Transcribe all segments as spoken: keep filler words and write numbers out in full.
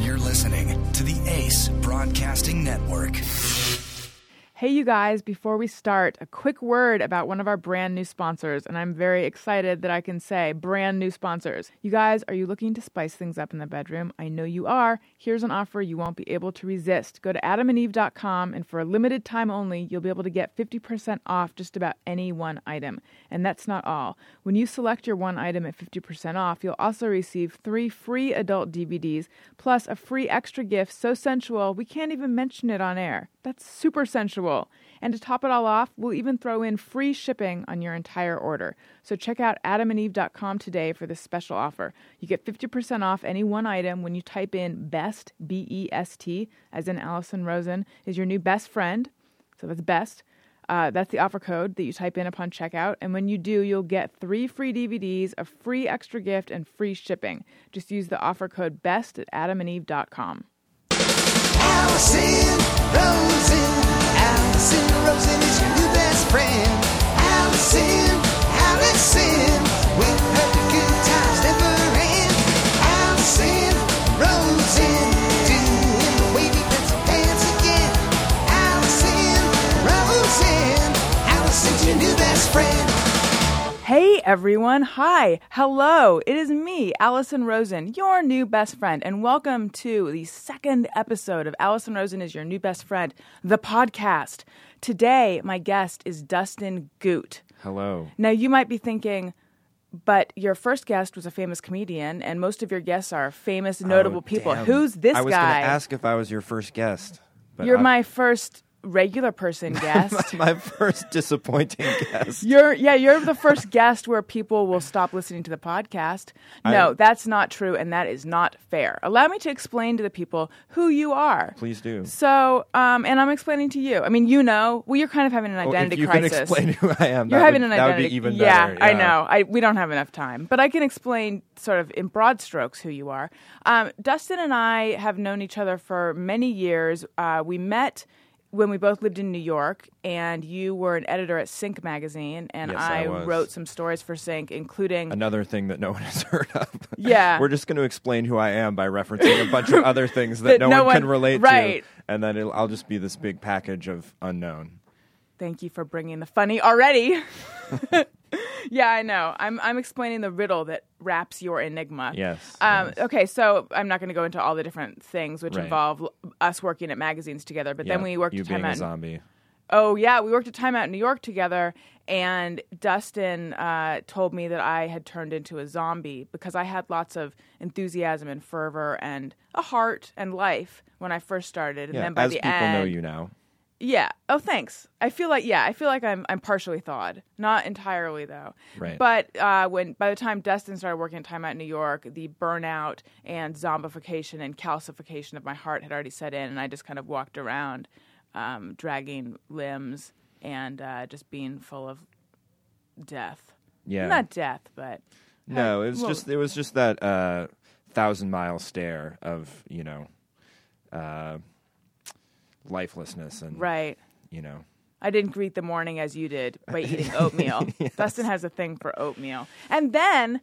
You're listening to the A C E Broadcasting Network. Hey, you guys, before we start, a quick word about one of our brand new sponsors, and I'm very excited that I can say brand new sponsors. You guys, are you looking to spice things up in the bedroom? I know you are. Here's an offer you won't be able to resist. Go to adam and eve dot com, and for a limited time only, you'll be able to get fifty percent off just about any one item. And that's not all. When you select your one item at fifty percent off, you'll also receive three free adult D V Ds, plus a free extra gift so sensual we can't even mention it on air. That's super sensual. And to top it all off, we'll even throw in free shipping on your entire order. So check out adam and eve dot com today for this special offer. You get fifty percent off any one item when you type in BEST, B E S T, as in Allison Rosen is your new best friend. So that's BEST. Uh, that's the offer code that you type in upon checkout. And when you do, you'll get three free D V Ds, a free extra gift, and free shipping. Just use the offer code BEST at adam and eve dot com. Allison Rosen. Allison Rosen is your new best friend. Allison, Allison, with her good times never end. Allison Rosen, doing the wavy pencil dance again. Allison Rosen, Allison's your new best friend. Hey everyone, hi, hello, it is me, Allison Rosen, your new best friend, and welcome to the second episode of Allison Rosen is your new best friend, the podcast. Today, my guest is Dustin Goot. Hello. Now, you might be thinking, but your first guest was a famous comedian, and most of your guests are famous, notable oh, people. Damn. Who's this guy? I was going to ask if I was your first guest. But You're I'm- my first regular person guest. My first disappointing guest. You're yeah, you're the first guest where people will stop listening to the podcast. No, I, that's not true, and that is not fair. Allow me to explain to the people who you are. Please do. So, um, and I'm explaining to you. I mean, you know, well, you're kind of having an identity well, if you crisis. You can explain who I am. You're having would, an identity. That would be even yeah, better. Yeah, I know. I we don't have enough time, but I can explain sort of in broad strokes who you are. Um, Dustin and I have known each other for many years. Uh, we met when we both lived in New York, and you were an editor at Sync magazine, and yes, I, I wrote some stories for Sync, including another thing that no one has heard of. Yeah, we're just going to explain who I am by referencing a bunch of other things that, that no, no one can relate right. to, and then it'll, I'll just be this big package of unknown. Thank you for bringing the funny already. Yeah, I know. I'm I'm explaining the riddle that wraps your enigma. Yes. Um, yes. Okay, so I'm not going to go into all the different things which right. involve l- us working at magazines together, but yeah, then we worked at Time Out. You being a zombie. Oh, yeah, we worked at Time Out in New York together, and Dustin uh, told me that I had turned into a zombie because I had lots of enthusiasm and fervor and a heart and life when I first started, and yeah, then by the end... as people know you now. Yeah. Oh, thanks. I feel like yeah. I feel like I'm I'm partially thawed, not entirely though. Right. But uh, when by the time Dustin started working at Time Out in New York, the burnout and zombification and calcification of my heart had already set in, and I just kind of walked around, um, dragging limbs and uh, just being full of death. Yeah. Not death, but no. I, it was well, just it was just that uh, thousand mile stare of you know. Uh, lifelessness and right you know I didn't greet the morning as you did by eating oatmeal. Yes. Dustin has a thing for oatmeal. And then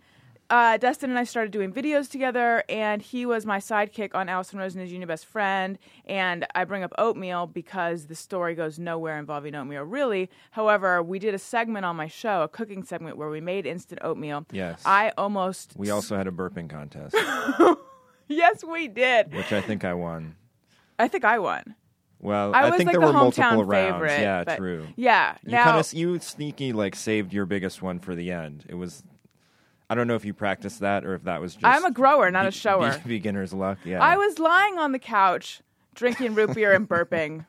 uh Dustin and I started doing videos together, and he was my sidekick on Allison Rosen is your new best friend, and I bring up oatmeal because the story goes nowhere involving oatmeal really. However, we did a segment on my show, a cooking segment, where we made instant oatmeal. Yes. I almost we also had a burping contest. Yes, we did, which I think I won. I think I won. Well, I, was I think like there the were multiple rounds. Favorite, yeah, true. Yeah. You now, kind of you sneaky like saved your biggest one for the end. It was I don't know if you practiced that or if that was just I'm a grower, not be, a shower. Be, beginner's luck, yeah. I was lying on the couch drinking root beer and burping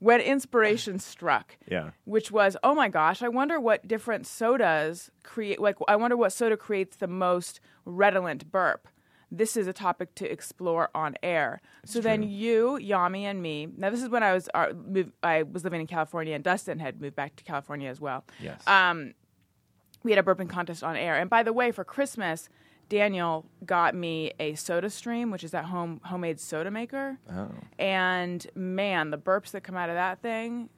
when inspiration struck. Yeah. Which was, "Oh my gosh, I wonder what different sodas create like I wonder what soda creates the most redolent burp. This is a topic to explore on air." It's so true. Then you, Yami, and me. Now this is when I was uh, move, I was living in California, and Dustin had moved back to California as well. Yes. Um, we had a burping contest on air, and by the way, for Christmas, Daniel got me a soda stream, which is that home homemade soda maker. Oh. And man, the burps that come out of that thing,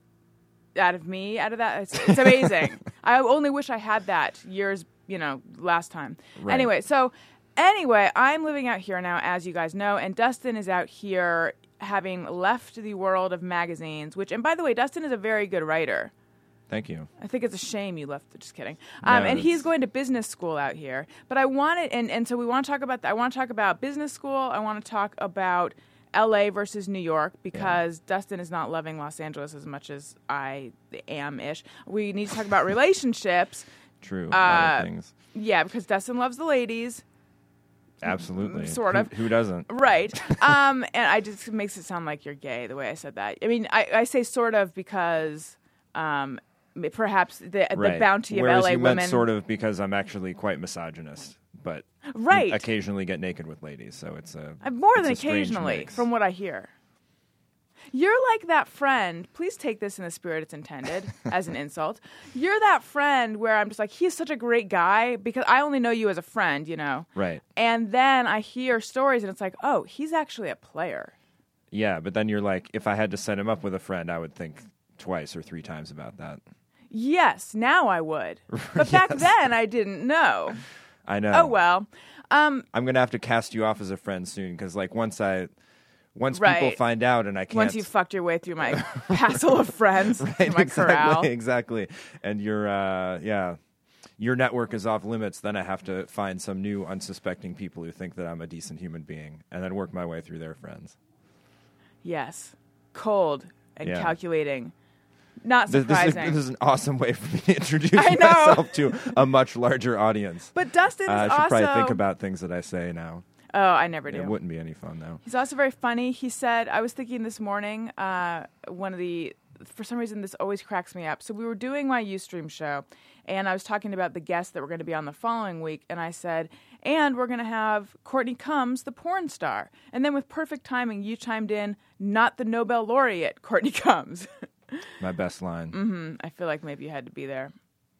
out of me, out of that, it's, it's amazing. I only wish I had that years, you know, last time. Right. Anyway, so. Anyway, I'm living out here now, as you guys know, and Dustin is out here having left the world of magazines, which, and by the way, Dustin is a very good writer. Thank you. I think it's a shame you left. Just kidding. Um, no, and he's going to business school out here. But I wanted, and, and so we want to talk about, th- I want to talk about business school. I want to talk about L A versus New York, because yeah. Dustin is not loving Los Angeles as much as I am-ish. We need to talk about relationships. True. Uh, things. Yeah, because Dustin loves the ladies. Absolutely. Sort of. Who, who doesn't? Right. um, and I just, it makes it sound like you're gay the way I said that. I mean, I, I say sort of because... Um, Perhaps the, right. the bounty of Whereas L A you women. Meant sort of because I'm actually quite misogynist, but right. occasionally get naked with ladies, so it's a more it's than a occasionally, from what I hear. You're like that friend. Please take this in the spirit it's intended as an insult. You're that friend where I'm just like, he's such a great guy because I only know you as a friend, you know. Right. And then I hear stories, and it's like, oh, he's actually a player. Yeah, but then you're like, if I had to set him up with a friend, I would think twice or three times about that. Yes, now I would. But back yes. then, I didn't know. I know. Oh, well. Um, I'm going to have to cast you off as a friend soon, because like once I, once right. people find out and I can't... Once you fucked your way through my passel of friends, right, through my exactly, corral. Exactly. And your, uh, yeah, your network is off limits, then I have to find some new unsuspecting people who think that I'm a decent human being, and then work my way through their friends. Yes. Cold and yeah. calculating. Not surprising. This is, this is an awesome way for me to introduce myself to a much larger audience. But Dustin is uh, I should also... probably think about things that I say now. Oh, I never do. It wouldn't be any fun, though. He's also very funny. He said, I was thinking this morning, uh, one of the... For some reason, this always cracks me up. So we were doing my Ustream show, and I was talking about the guests that were going to be on the following week, and I said, and we're going to have Courtney Combs, the porn star. And then with perfect timing, you chimed in, not the Nobel laureate, Courtney Combs. My best line. Mm-hmm. I feel like maybe you had to be there.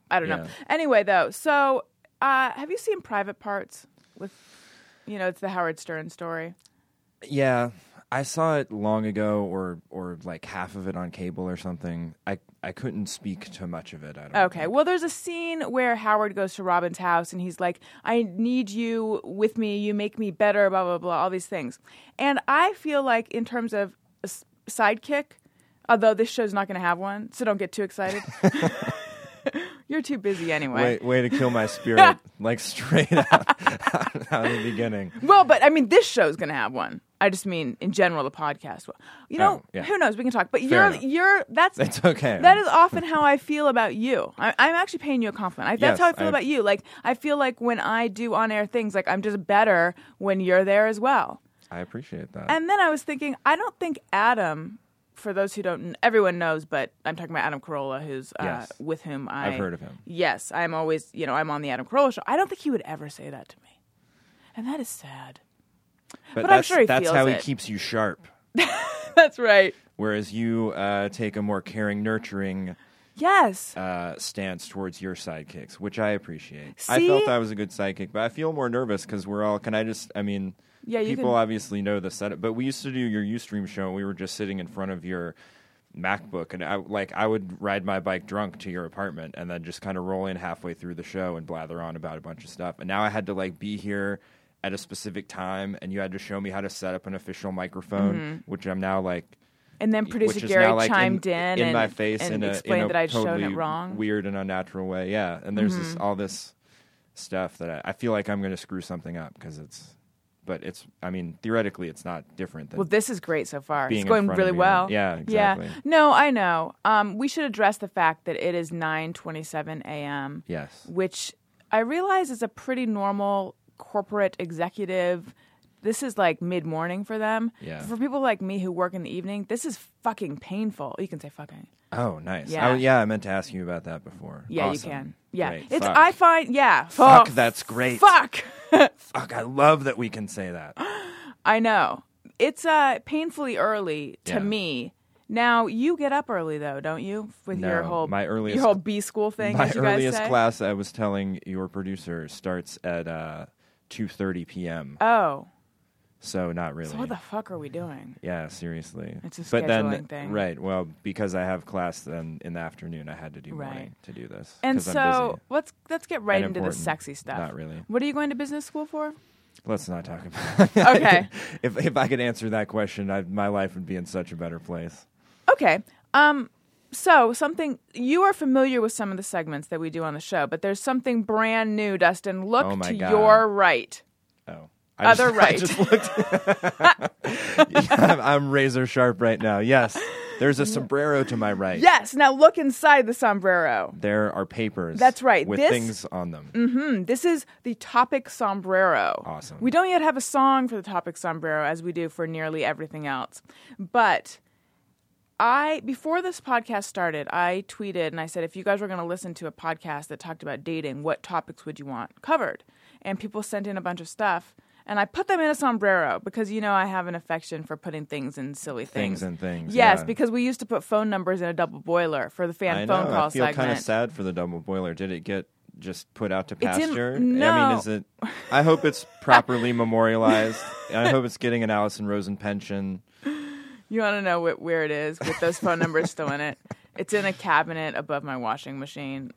I don't yeah. know. Anyway, though, so uh, have you seen Private Parts? With, you know, it's the Howard Stern story. Yeah, I saw it long ago, or or like half of it on cable or something. I I couldn't speak to much of it. I don't. Okay, think. Well, there's a scene where Howard goes to Robin's house and he's like, "I need you with me. You make me better." Blah blah blah. All these things, and I feel like in terms of a s- sidekick. Although this show's not going to have one, so don't get too excited. You're too busy anyway. Way, way to kill my spirit, like straight out, out, out of the beginning. Well, but I mean, this show's going to have one. I just mean, in general, the podcast. You know, oh, yeah. who knows? We can talk. But Fair you're, enough. you're. That's that's okay. That is often how I feel about you. I, I'm actually paying you a compliment. I, that's yes, how I feel I, about you. Like I feel like when I do on-air things, like I'm just better when you're there as well. I appreciate that. And then I was thinking, I don't think Adam. For those who don't, everyone knows, but I'm talking about Adam Carolla, who's uh, yes. with whom I... I've heard of him. Yes, I'm always, you know, I'm on The Adam Carolla Show. I don't think he would ever say that to me. And that is sad. But, but I'm sure he feels it. That's how he keeps you sharp. That's right. Whereas you uh, take a more caring, nurturing... Yes. Uh, stance towards your sidekicks, which I appreciate. See? I felt I was a good sidekick, but I feel more nervous because we're all... Can I just... I mean... Yeah, people can... obviously know the setup, but we used to do your Ustream show, and we were just sitting in front of your MacBook, and I, like I would ride my bike drunk to your apartment, and then just kind of roll in halfway through the show and blather on about a bunch of stuff. And now I had to like be here at a specific time, and you had to show me how to set up an official microphone, mm-hmm. which I'm now like. And then producer Gary now, like, chimed in, in, in and, my face and in a, explained in a that I'd totally shown it wrong, weird and unnatural way. Yeah, and there's mm-hmm. this, all this stuff that I, I feel like I'm going to screw something up because it's. But it's, I mean, theoretically, it's not different. Than well, this is great so far. It's going really well. Yeah, exactly. Yeah. No, I know. Um, we should address the fact that it is nine twenty-seven a.m. Yes. Which I realize is a pretty normal corporate executive. This is like mid-morning for them. Yeah. For people like me who work in the evening, this is fucking painful. You can say fucking. Oh, nice. Yeah, I, yeah, I meant to ask you about that before. Yeah, awesome. You can. Yeah, great. It's. Fuck. I find. Yeah. Fuck. Oh, that's great. Fuck. Fuck, I love that we can say that. I know. It's uh, painfully early to yeah. me. Now, you get up early, though, don't you? With no, your whole my earliest, your whole B-school thing, my as you guys earliest say? Class, I was telling your producer, starts at uh, two thirty p.m. Oh. So not really. So what the fuck are we doing? Yeah, seriously. It's a but scheduling then, thing. Right. Well, because I have class then in the afternoon, I had to do right. morning to do this. And so I'm busy. let's let's get right and into important. The sexy stuff. Not really. What are you going to business school for? Let's not talk about it. Okay. if if I could answer that question, I, my life would be in such a better place. Okay. Um. So something you are familiar with some of the segments that we do on the show, but there's something brand new, Dustin. Look oh to God. your right. Oh. I Other just, right. I just looked. yeah, I'm, I'm razor sharp right now. Yes. There's a sombrero to my right. Yes. Now look inside the sombrero. There are papers. That's right. With this, things on them. Mm-hmm. This is the topic sombrero. Awesome. We don't yet have a song for the topic sombrero as we do for nearly everything else. But I, before this podcast started, I tweeted and I said, if you guys were going to listen to a podcast that talked about dating, what topics would you want covered? And people sent in a bunch of stuff. And I put them in a sombrero because, you know, I have an affection for putting things in silly things. Things and things. Yes, yeah. Because we used to put phone numbers in a double boiler for the fan I phone know, call segment. I feel kind of sad for the double boiler. Did it get just put out to pasture? In, no. I mean, is it? I hope it's properly memorialized. I hope it's getting an Allison Rosen pension. You want to know what, where it is with those phone numbers still in it? It's in a cabinet above my washing machine.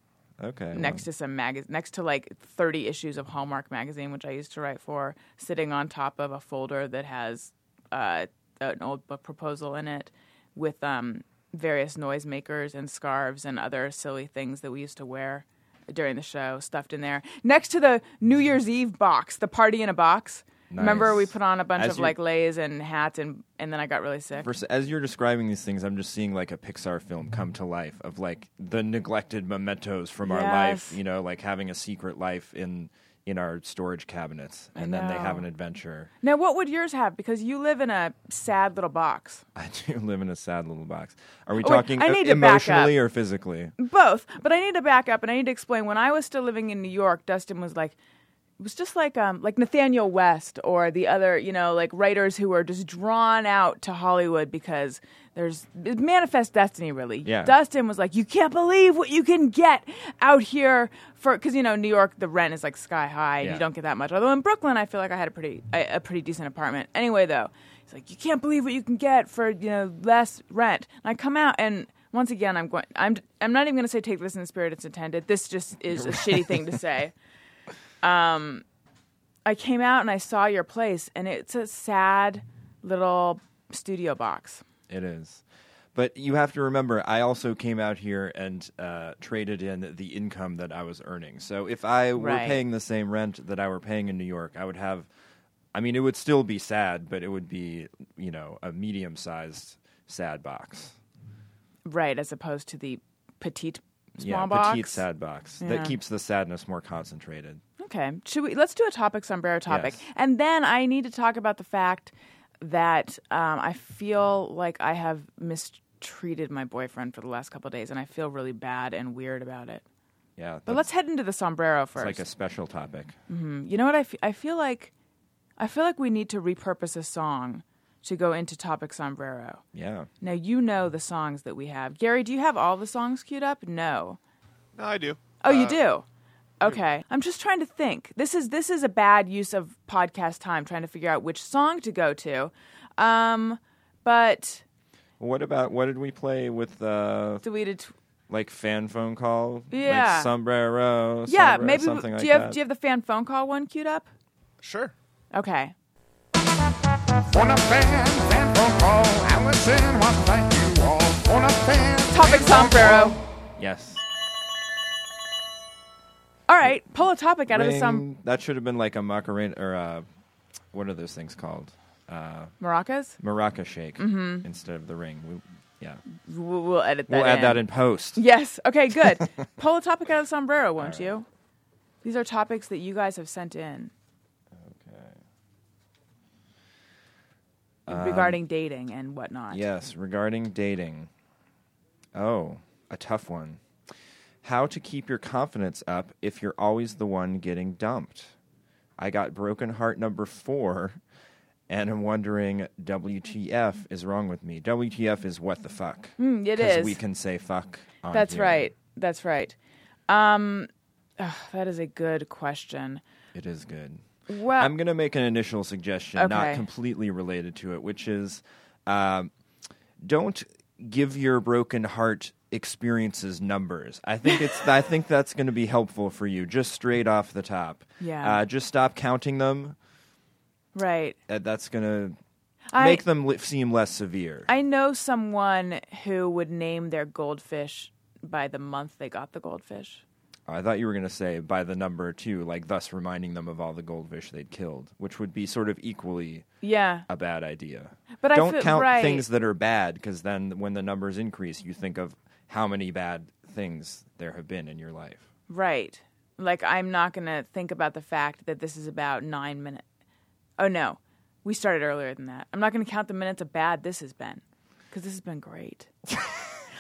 Okay. Next well. to some mag- next to like thirty issues of Hallmark magazine, which I used to write for, sitting on top of a folder that has uh, an old book proposal in it, with um, various noisemakers and scarves and other silly things that we used to wear during the show, stuffed in there. Next to the New Year's Eve box, the party in a box. Nice. Remember, we put on a bunch as of like lays and hats, and, and then I got really sick. Versus, as you're describing these things, I'm just seeing like a Pixar film come to life of like the neglected mementos from yes. our life, you know, like having a secret life in in our storage cabinets, and then they have an adventure. Now, what would yours have? Because you live in a sad little box. I do live in a sad little box. Are we oh, talking wait, emotionally or physically? Both, but I need to back up, and I need to explain. When I was still living in New York, Dustin was like, it was just like um, like Nathaniel West or the other, you know, like writers who are just drawn out to Hollywood because there's manifest destiny, really. Yeah. Dustin was like, you can't believe what you can get out here for, because, you know, New York, the rent is like sky high. And yeah. You don't get that much. Although in Brooklyn, I feel like I had a pretty a, a pretty decent apartment. Anyway, though, he's like, you can't believe what you can get for, you know, less rent. And I come out and... Once again, I'm going. I'm. I'm not even going to say take this in the spirit it's intended. This just is a shitty thing to say. Um, I came out and I saw your place, and it's a sad little studio box. It is, but you have to remember, I also came out here and uh, traded in the income that I was earning. So if I were right. paying the same rent that I were paying in New York, I would have. I mean, it would still be sad, but it would be, you know, a medium-sized sad box. Right, as opposed to the petite small yeah, box. Yeah, petite sad box. Yeah. That keeps the sadness more concentrated. Okay. Should we? Let's do a topic sombrero topic. Yes. And then I need to talk about the fact that um, I feel like I have mistreated my boyfriend for the last couple of days, and I feel really bad and weird about it. Yeah. But let's head into the sombrero first. It's like a special topic. Mm-hmm. You know what? I, fe- I feel like I feel like we need to repurpose a song to go into topic sombrero. Yeah. Now, you know the songs that we have. Gary, do you have all the songs queued up? No. No, I do. Oh, uh, you do? Okay. Do. I'm just trying to think. This is this is a bad use of podcast time, trying to figure out which song to go to. Um, but... What about... What did we play with... Uh, deleted... T- like, fan phone call? Yeah. Like, sombrero, yeah, sombrero, maybe, something do like you have, that. Do you have the fan phone call one queued up? Sure. Okay. On a fan, fan phone call, Allison, well, thank you all. On a fan, topic sombrero. Yes. All right, pull a topic out Ring, of the som. That should have been like a macarena, or a, what are those things called? Uh, Maracas? Maraca shake mm-hmm. instead of the ring. We, yeah. We'll edit that We'll in. add that in post. Yes, okay, good. Pull a topic out of the sombrero, won't right. you? These are topics that you guys have sent in. Regarding um, dating and whatnot. Yes, regarding dating. Oh, a tough one. How to keep your confidence up if you're always the one getting dumped. I got broken heart number four, and I'm wondering, W T F is wrong with me. W T F is what the fuck. Mm, it is. Because we can say fuck on That's here. right. That's right. Um, oh, that is a good question. It is good. Well, I'm going to make an initial suggestion, okay. not completely related to it, which is uh, don't give your broken heart experiences numbers. I think it's. I think that's going to be helpful for you, just straight off the top. Yeah. Uh, just stop counting them. Right. That's going to make I, them seem less severe. I know someone who would name their goldfish by the month they got the goldfish. I thought you were going to say by the number two, like thus reminding them of all the goldfish they'd killed, which would be sort of equally yeah. a bad idea. But Don't I feel, count right. things that are bad, because then when the numbers increase, you think of how many bad things there have been in your life. Right. Like, I'm not going to think about the fact that this is about nine minutes. Oh, no. We started earlier than that. I'm not going to count the minutes of bad this has been, because this has been great.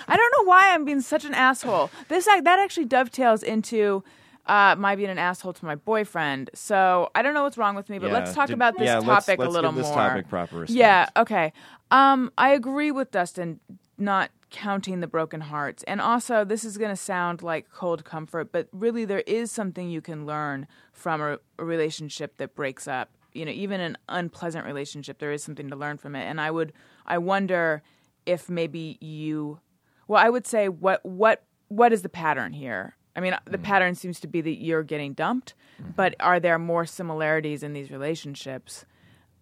I don't know why I'm being such an asshole. This that actually dovetails into uh, my being an asshole to my boyfriend. So I don't know what's wrong with me, but yeah. let's talk Did, about this yeah, topic let's, let's a little give this more. This topic proper response. Yeah. Okay. Um, I agree with Dustin not counting the broken hearts, and also this is going to sound like cold comfort, but really there is something you can learn from a, a relationship that breaks up. You know, even an unpleasant relationship, there is something to learn from it. And I would, I wonder if maybe you. Well, I would say what what what is the pattern here? I mean, the mm. pattern seems to be that you're getting dumped, mm. but are there more similarities in these relationships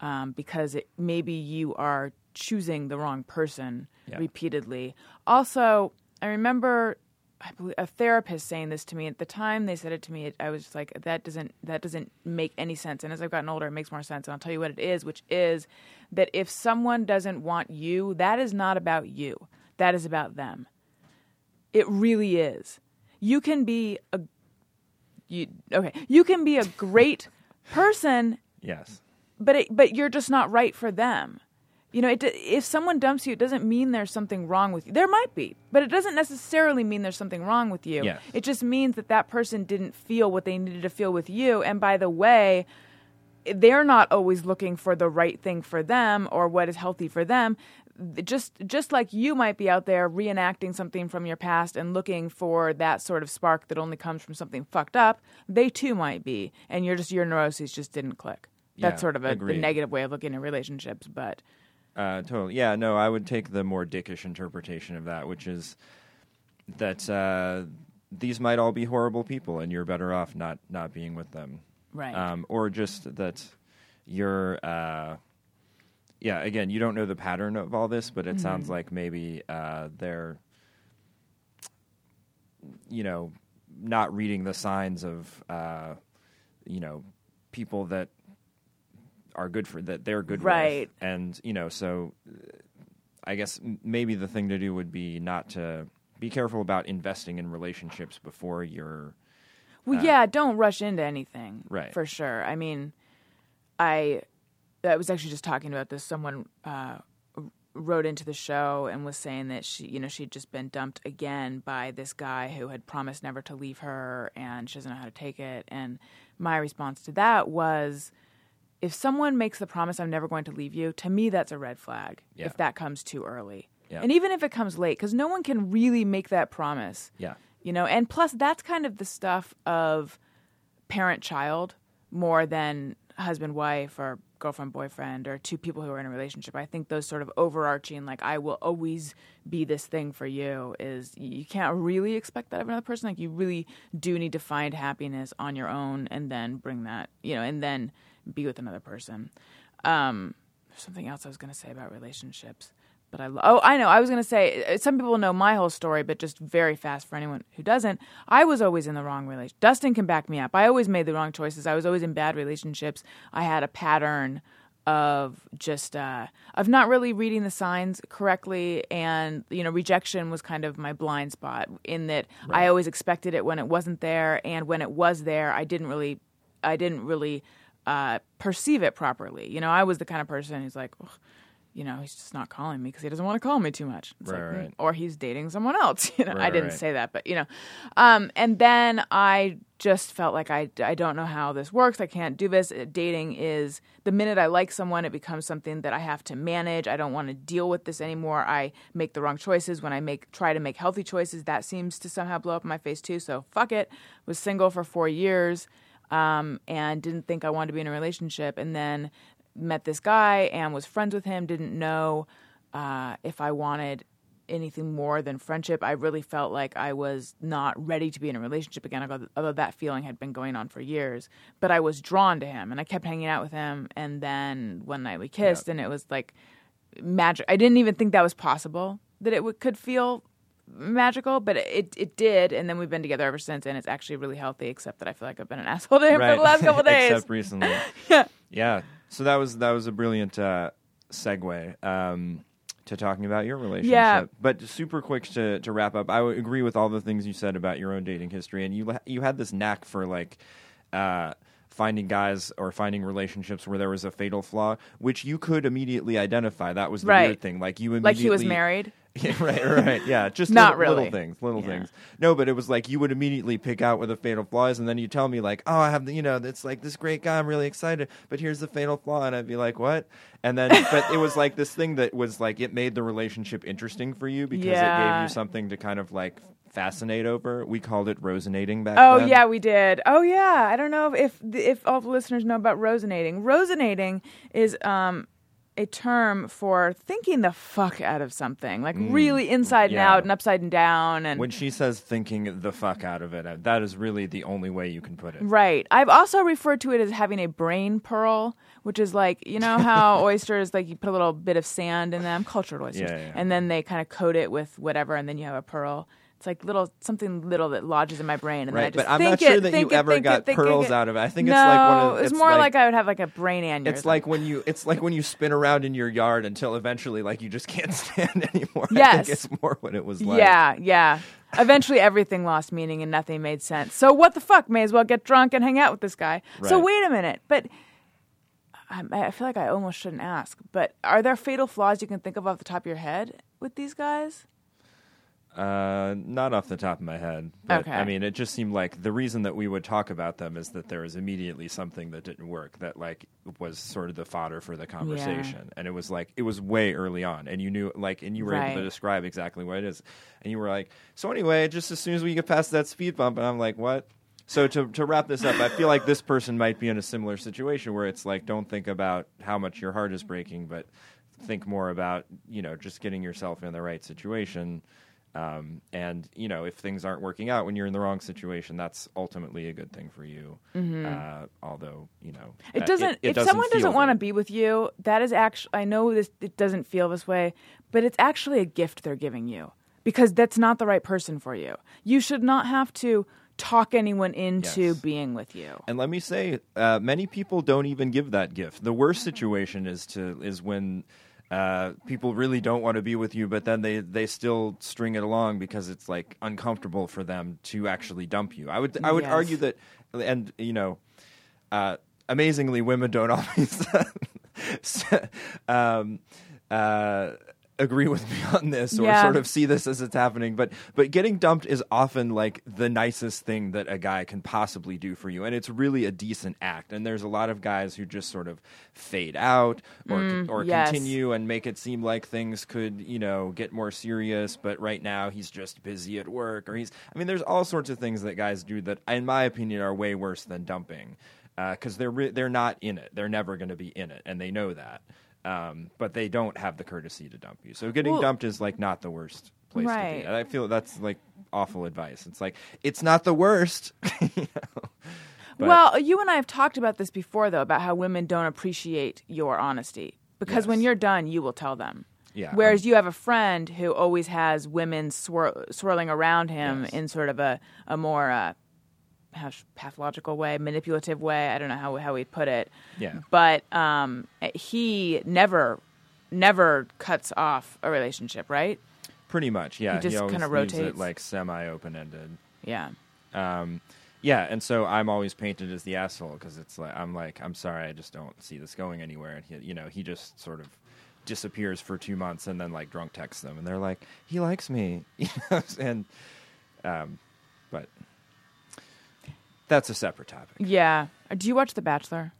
um, because it, maybe you are choosing the wrong person yeah. repeatedly? Also, I remember I believe, a therapist saying this to me at the time. They said it to me. It, I was just like, that doesn't that doesn't make any sense. And as I've gotten older, it makes more sense. And I'll tell you what it is, which is that if someone doesn't want you, that is not about you. That is about them. It really is. You can be a you okay. You can be a great person. Yes. But it, but you're just not right for them. You know, it, if someone dumps you, it doesn't mean there's something wrong with you. There might be, but it doesn't necessarily mean there's something wrong with you. Yes. It just means that that person didn't feel what they needed to feel with you. And by the way, they're not always looking for the right thing for them or what is healthy for them. Just just like you might be out there reenacting something from your past and looking for that sort of spark that only comes from something fucked up, they too might be. And you're just your neuroses just didn't click. That's yeah, sort of a the negative way of looking at relationships. But uh, totally. Yeah, no, I would take the more dickish interpretation of that, which is that uh, these might all be horrible people and you're better off not, not being with them. Right. Um, or just that you're... Uh, Yeah, again, you don't know the pattern of all this, but it mm-hmm. sounds like maybe uh, they're, you know, not reading the signs of, uh, you know, people that are good for that they're good right. with, and you know, so I guess maybe the thing to do would be not to be careful about investing in relationships before you're. Well, uh, yeah, don't rush into anything, right? For sure. I mean, I. I was actually just talking about this. Someone uh, wrote into the show and was saying that she, you know, she'd just been dumped again by this guy who had promised never to leave her, and she doesn't know how to take it. And my response to that was, if someone makes the promise, "I'm never going to leave you," to me, that's a red flag. Yeah. If that comes too early, yeah. and even if it comes late, because no one can really make that promise. Yeah, you know. And plus, that's kind of the stuff of parent-child more than husband-wife or girlfriend, boyfriend, or two people who are in a relationship. I think those sort of overarching, like, I will always be this thing for you, is you can't really expect that of another person. Like, you really do need to find happiness on your own and then bring that, you know, and then be with another person. Um, there's something else I was going to say about relationships, but I, lo- oh, I know, I was going to say, some people know my whole story, but just very fast for anyone who doesn't, I was always in the wrong relationship. Dustin can back me up. I always made the wrong choices. I was always in bad relationships. I had a pattern of just, uh, of not really reading the signs correctly, and, you know, rejection was kind of my blind spot in that right. I always expected it when it wasn't there, and when it was there, I didn't really, I didn't really uh, perceive it properly. You know, I was the kind of person who's like, ugh. You know, he's just not calling me because he doesn't want to call me too much. It's right, like, right. Or he's dating someone else. You know, right, I didn't right. say that, but, you know. Um, and then I just felt like I, I don't know how this works. I can't do this. Dating is, the minute I like someone, it becomes something that I have to manage. I don't want to deal with this anymore. I make the wrong choices. When I make try to make healthy choices, that seems to somehow blow up in my face too. So fuck it. Was single for four years um, and didn't think I wanted to be in a relationship. And then... met this guy and was friends with him, didn't know uh, if I wanted anything more than friendship. I really felt like I was not ready to be in a relationship again, although that feeling had been going on for years. But I was drawn to him, and I kept hanging out with him. And then one night we kissed, yeah. and it was like magic. I didn't even think that was possible, that it w- could feel magical, but it it did. And then we've been together ever since, and it's actually really healthy, except that I feel like I've been an asshole to him right. for the last couple days. Except recently. yeah. Yeah. So that was, that was a brilliant uh, segue. Um to talking about your relationship. Yeah. But super quick to, to wrap up, I w- agree with all the things you said about your own dating history. And you you had this knack for like uh, finding guys or finding relationships where there was a fatal flaw, which you could immediately identify. That was the right. weird thing. Like you immediately... Like he was married? Yeah, right, right. Yeah, just Not little, really. little things, little yeah. things. No, but it was like you would immediately pick out where the fatal flaw is, and then you tell me like, oh, I have, the, you know, it's like this great guy, I'm really excited, but here's the fatal flaw, and I'd be like, what? And then, but it was like this thing that was like, it made the relationship interesting for you because yeah. it gave you something to kind of like fascinate over. We called it rosinating back oh, then. Oh, yeah, we did. Oh, yeah. I don't know if if all the listeners know about rosinating. Rosinating is... um. a term for thinking the fuck out of something, like mm, really inside yeah. and out and upside and down. And when she says thinking the fuck out of it, that is really the only way you can put it. Right. I've also referred to it as having a brain pearl, which is like, you know how oysters, like you put a little bit of sand in them, cultured oysters, yeah, yeah. and then they kind of coat it with whatever, and then you have a pearl. It's like little something little that lodges in my brain, and right, then I just but I'm think not sure it, that you it, ever got it, pearls it. out of it. I think no, it's like one of the, it's, it's more like, like I would have like a brain aneurysm. It's like when you it's like when you spin around in your yard until eventually like you just can't stand anymore. Yes. I think it's more what it was like. Yeah, yeah. Eventually everything lost meaning and nothing made sense. So what the fuck? May as well get drunk and hang out with this guy. Right. So wait a minute, but I, I feel like I almost shouldn't ask. But are there fatal flaws you can think of off the top of your head with these guys? Uh, not off the top of my head, but okay. I mean, it just seemed like the reason that we would talk about them is that there was immediately something that didn't work that like was sort of the fodder for the conversation. Yeah. And it was like, it was way early on, and you knew like, and you were right. able to describe exactly what it is. And you were like, so anyway, just as soon as we get past that speed bump, and I'm like, what? So to to wrap this up, I feel like this person might be in a similar situation where it's like, don't think about how much your heart is breaking, but think more about, you know, just getting yourself in the right situation. Um, and, you know, if things aren't working out when you're in the wrong situation, that's ultimately a good thing for you. Mm-hmm. Uh, although, you know, it doesn't, it, it if doesn't someone doesn't want to be with you, that is actually, I know this, it doesn't feel this way, but it's actually a gift they're giving you because that's not the right person for you. You should not have to talk anyone into yes. being with you. And let me say, uh, many people don't even give that gift. The worst situation is to, is when, Uh, people really don't want to be with you, but then they, they still string it along because it's like uncomfortable for them to actually dump you. I would I would yes. argue that, and you know, uh, amazingly, women don't always um, uh, agree with me on this or yeah. sort of see this as it's happening. But but getting dumped is often like the nicest thing that a guy can possibly do for you, and it's really a decent act. And there's a lot of guys who just sort of fade out or mm, or yes. continue and make it seem like things could, you know, get more serious, but right now he's just busy at work, or he's I mean there's all sorts of things that guys do that in my opinion are way worse than dumping because uh, they're re- they're not in it. They're never going to be in it, and they know that. Um, but they don't have the courtesy to dump you. So getting well, dumped is like not the worst place right. to be. And I feel that's like awful advice. It's like, it's not the worst. you know? Well, you and I have talked about this before, though, about how women don't appreciate your honesty. Because yes. when you're done, you will tell them. Yeah, Whereas um, you have a friend who always has women swir- swirling around him yes. in sort of a, a more uh, pathological way, manipulative way. I don't know how how we'd put it. Yeah. But um, he never, never cuts off a relationship, right? Pretty much, yeah. He just kind of rotates it like semi-open-ended. Yeah. Um, yeah, and so I'm always painted as the asshole because it's like I'm like I'm sorry, I just don't see this going anywhere, and he, you know, he just sort of disappears for two months and then like drunk texts them, and they're like, he likes me, and um, but. That's a separate topic. Yeah. Do you watch The Bachelor?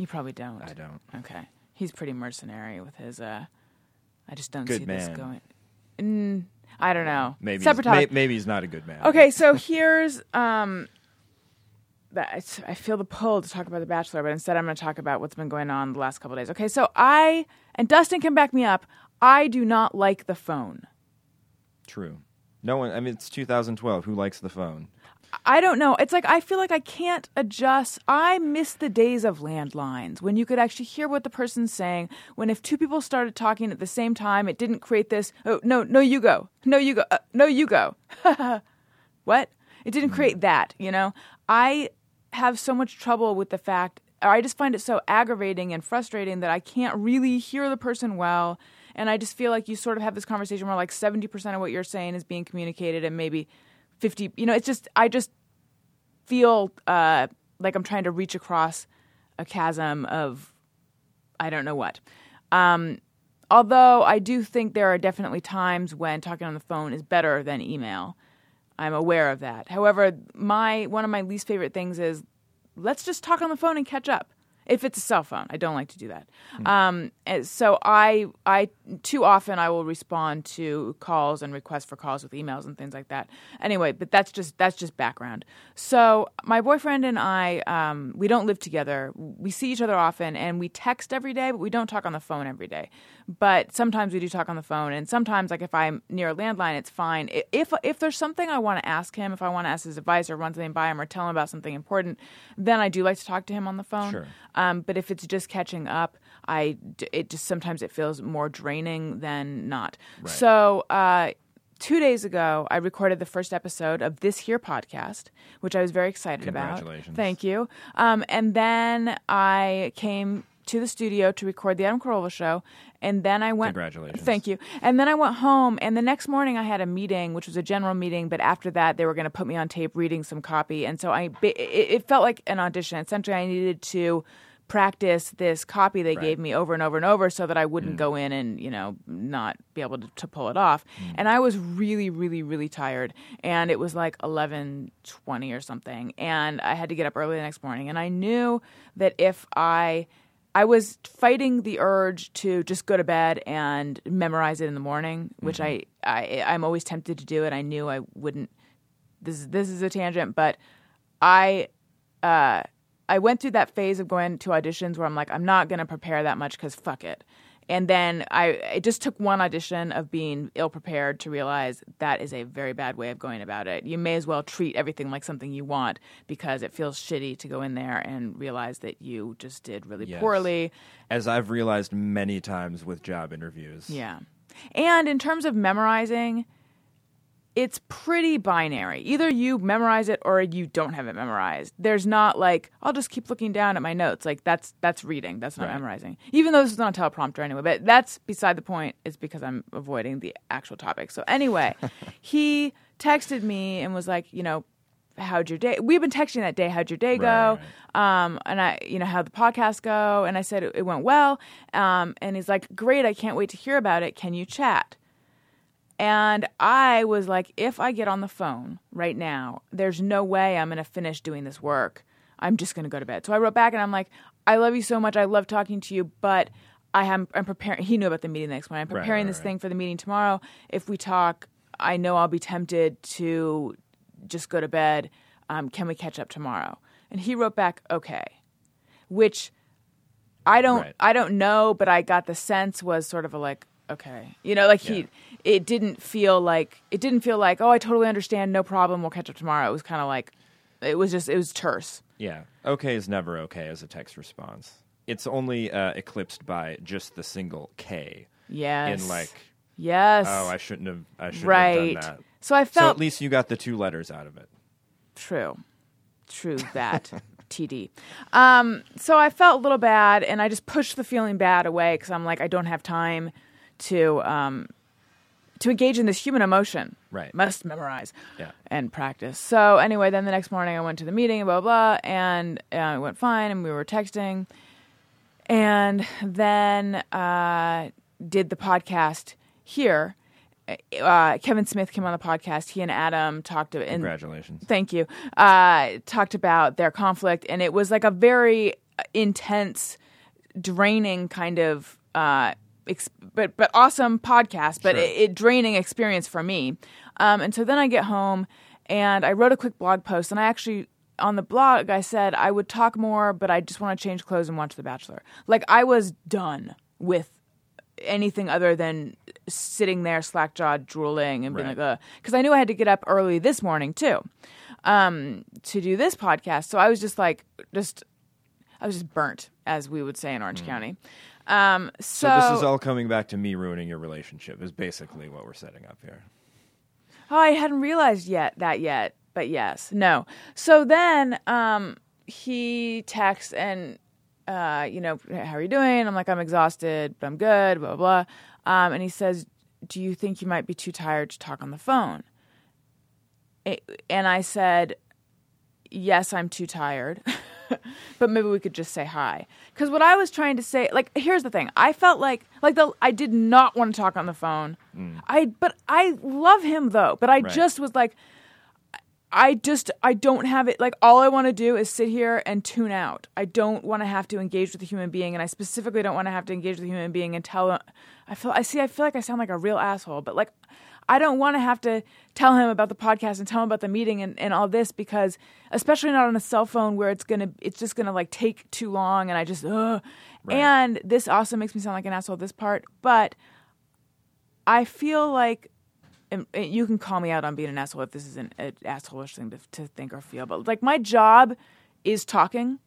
You probably don't. I don't. Okay. He's pretty mercenary with his, uh, I just don't good see man. This going. Mm, I don't know. Maybe separate he's, topic. May, maybe he's not a good man. Okay, so here's, um, that I feel the pull to talk about The Bachelor, but instead I'm going to talk about what's been going on the last couple of days. Okay, so I, and Dustin can back me up, I do not like the phone. True. No one, I mean, it's two thousand twelve. Who likes the phone? I don't know. It's like, I feel like I can't adjust. I miss the days of landlines when you could actually hear what the person's saying. When if two people started talking at the same time, it didn't create this, oh, no, no, you go. No, you go. Uh, no, you go. What? It didn't create that, you know? I have so much trouble with the fact, or I just find it so aggravating and frustrating that I can't really hear the person well. And I just feel like you sort of have this conversation where like seventy percent of what you're saying is being communicated and maybe fifty, you know, it's just, I just feel uh, like I'm trying to reach across a chasm of, I don't know what. Um, although I do think there are definitely times when talking on the phone is better than email. I'm aware of that. However, my one of my least favorite things is let's just talk on the phone and catch up. If it's a cell phone, I don't like to do that. Um, so I, I too often I will respond to calls and requests for calls with emails and things like that. Anyway, but that's just that's just background. So my boyfriend and I, um, we don't live together. We see each other often, and we text every day, but we don't talk on the phone every day. But sometimes we do talk on the phone, and sometimes, like if I'm near a landline, it's fine. If if there's something I want to ask him, if I want to ask his advice or run something by him or tell him about something important, then I do like to talk to him on the phone. Sure. Um, but if it's just catching up, I it just sometimes it feels more draining than not. Right. So uh, two days ago, I recorded the first episode of this here podcast, which I was very excited Congratulations. about. Congratulations! Thank you. Um, and then I came to the studio to record the Adam Carolla Show, and then I went. Congratulations! Thank you. And then I went home, and the next morning I had a meeting, which was a general meeting. But after that, they were going to put me on tape reading some copy, and so I it, it felt like an audition. Essentially, I needed to practice this copy they right. gave me over and over and over so that I wouldn't mm. go in and, you know, not be able to, to pull it off. Mm. And I was really, really, really tired. And it was like eleven twenty or something. And I had to get up early the next morning. And I knew that if I... I was fighting the urge to just go to bed and memorize it in the morning, which mm-hmm. I, I, I'm always tempted to do it. I knew I wouldn't... This, this is a tangent, but I... Uh, I went through that phase of going to auditions where I'm like, I'm not going to prepare that much because fuck it. And then I it just took one audition of being ill-prepared to realize that is a very bad way of going about it. You may as well treat everything like something you want because it feels shitty to go in there and realize that you just did really yes. poorly. As I've realized many times with job interviews. Yeah. And in terms of memorizing... It's pretty binary. Either you memorize it or you don't have it memorized. There's not like, I'll just keep looking down at my notes. Like, that's that's reading. That's not right. memorizing. Even though this is not a teleprompter anyway. But that's beside the point. It's because I'm avoiding the actual topic. So anyway, he texted me and was like, you know, how'd your day? We've been texting that day. How'd your day go? Right. Um, and I, you know, how'd the podcast go? And I said it, it went well. Um, and he's like, great. I can't wait to hear about it. Can you chat? And I was like, if I get on the phone right now, there's no way I'm going to finish doing this work. I'm just going to go to bed. So I wrote back and I'm like, I love you so much. I love talking to you, but I am, I'm preparing. He knew about the meeting the next morning. I'm preparing right, right, this right. thing for the meeting tomorrow. If we talk, I know I'll be tempted to just go to bed. Um, can we catch up tomorrow? And he wrote back, okay, which I don't, right. I don't know, but I got the sense was sort of a like, okay. You know, like yeah. he, it didn't feel like, it didn't feel like, oh, I totally understand. No problem. We'll catch up tomorrow. It was kind of like, it was just, it was terse. Yeah. Okay is never okay as a text response. It's only uh, eclipsed by just the single K. Yes. In like, yes. Oh, I shouldn't have, I shouldn't right. have done that. So I felt. So at least you got the two letters out of it. True. True that. T D. Um, so I felt a little bad and I just pushed the feeling bad away because I'm like, I don't have time to um, to engage in this human emotion. Right. Must memorize yeah. and practice. So anyway, then the next morning I went to the meeting, blah, blah, blah, and uh, it went fine, and we were texting. And then uh, did the podcast here. Uh, Kevin Smith came on the podcast. He and Adam talked about... Congratulations. Thank you. Uh, talked about their conflict, and it was like a very intense, draining kind of... Uh, Ex- but but awesome podcast, but sure. it, it draining experience for me. Um, and so then I get home and I wrote a quick blog post and I actually, on the blog, I said I would talk more, but I just want to change clothes and watch The Bachelor. Like I was done with anything other than sitting there slack-jawed, drooling, and being right. like, ugh. Because I knew I had to get up early this morning, too, um, to do this podcast. So I was just like, just, I was just burnt, as we would say in Orange mm. County. Um, so, so this is all coming back to me ruining your relationship is basically what we're setting up here. Oh, I hadn't realized yet that yet, but yes. No. So then um, he texts and, uh, you know, how are you doing? I'm like, I'm exhausted, but I'm good, blah, blah, blah. Um, and he says, do you think you might be too tired to talk on the phone? It, and I said, yes, I'm too tired. But maybe we could just say hi. Because what I was trying to say, like, here's the thing. I felt like, like the, I did not want to talk on the phone. Mm. I, but I love him though. But I right. just was like, I just, I don't have it. Like, all I want to do is sit here and tune out. I don't want to have to engage with a human being. And I specifically don't want to have to engage with a human being and tell, I feel, I see, I feel like I sound like a real asshole. But like, I don't want to have to tell him about the podcast and tell him about the meeting and, and all this, because especially not on a cell phone where it's going to, it's just going to like take too long. And I just, ugh. Right. And this also makes me sound like an asshole, this part, but I feel like, and you can call me out on being an asshole if this is an, an asshole-ish thing to, to think or feel, but like my job is talking.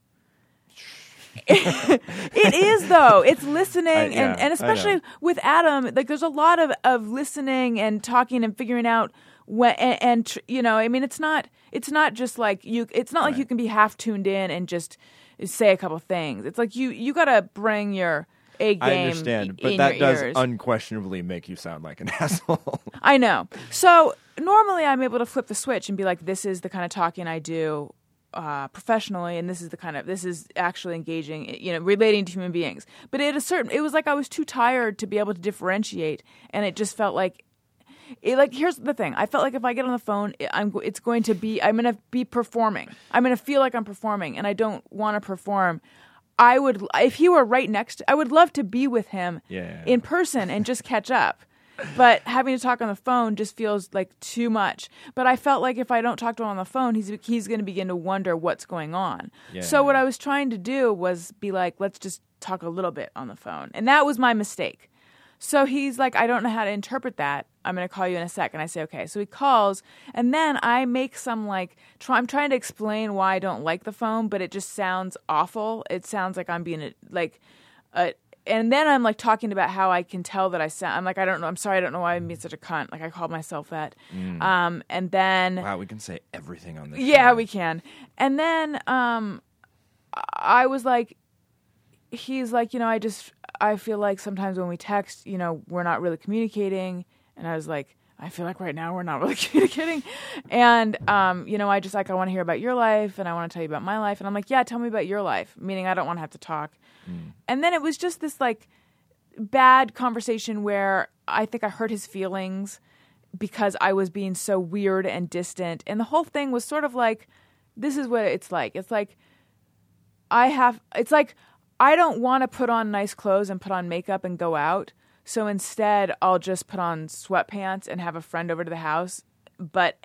It is though. It's listening I, yeah, and, and especially with Adam, like there's a lot of, of listening and talking and figuring out when and, and tr- you know, I mean it's not it's not just like you it's not right. like you can be half tuned in and just say a couple things. It's like you you got to bring your A game I understand, but that does ears. Unquestionably make you sound like an asshole. I know. So normally I'm able to flip the switch and be like, this is the kind of talking I do uh, professionally, and this is the kind of this is actually engaging, you know, relating to human beings. But at a certain, it was like I was too tired to be able to differentiate, and it just felt like, it, like here's the thing. I felt like if I get on the phone, it, I'm it's going to be I'm going to be performing. I'm going to feel like I'm performing, and I don't want to perform. I would, if he were right next to, I would love to be with him yeah, yeah, yeah. in person and just catch up. But having to talk on the phone just feels like too much. But I felt like if I don't talk to him on the phone, he's he's going to begin to wonder what's going on. Yeah, so yeah. what I was trying to do was be like, let's just talk a little bit on the phone. And that was my mistake. So he's like, I don't know how to interpret that. I'm going to call you in a sec. And I say, okay. So he calls. And then I make some like, try, I'm trying to explain why I don't like the phone, but it just sounds awful. It sounds like I'm being a, like, a, and then I'm like talking about how I can tell that I sound, I'm like, I don't know. I'm sorry. I don't know why I'm being such a cunt. Like I called myself that. Mm. Um, and then. Wow. We can say everything on this. Yeah, show. We can. And then um, I was like, he's like, you know, I just, I feel like sometimes when we text, you know, we're not really communicating. And I was like, I feel like right now we're not really communicating. And, um, you know, I just like, I want to hear about your life and I want to tell you about my life. And I'm like, yeah, tell me about your life. Meaning I don't want to have to talk. Mm. And then it was just this like bad conversation where I think I hurt his feelings because I was being so weird and distant. And the whole thing was sort of like, this is what it's like. It's like, I have, it's like, I don't want to put on nice clothes and put on makeup and go out. So instead, I'll just put on sweatpants and have a friend over to the house. But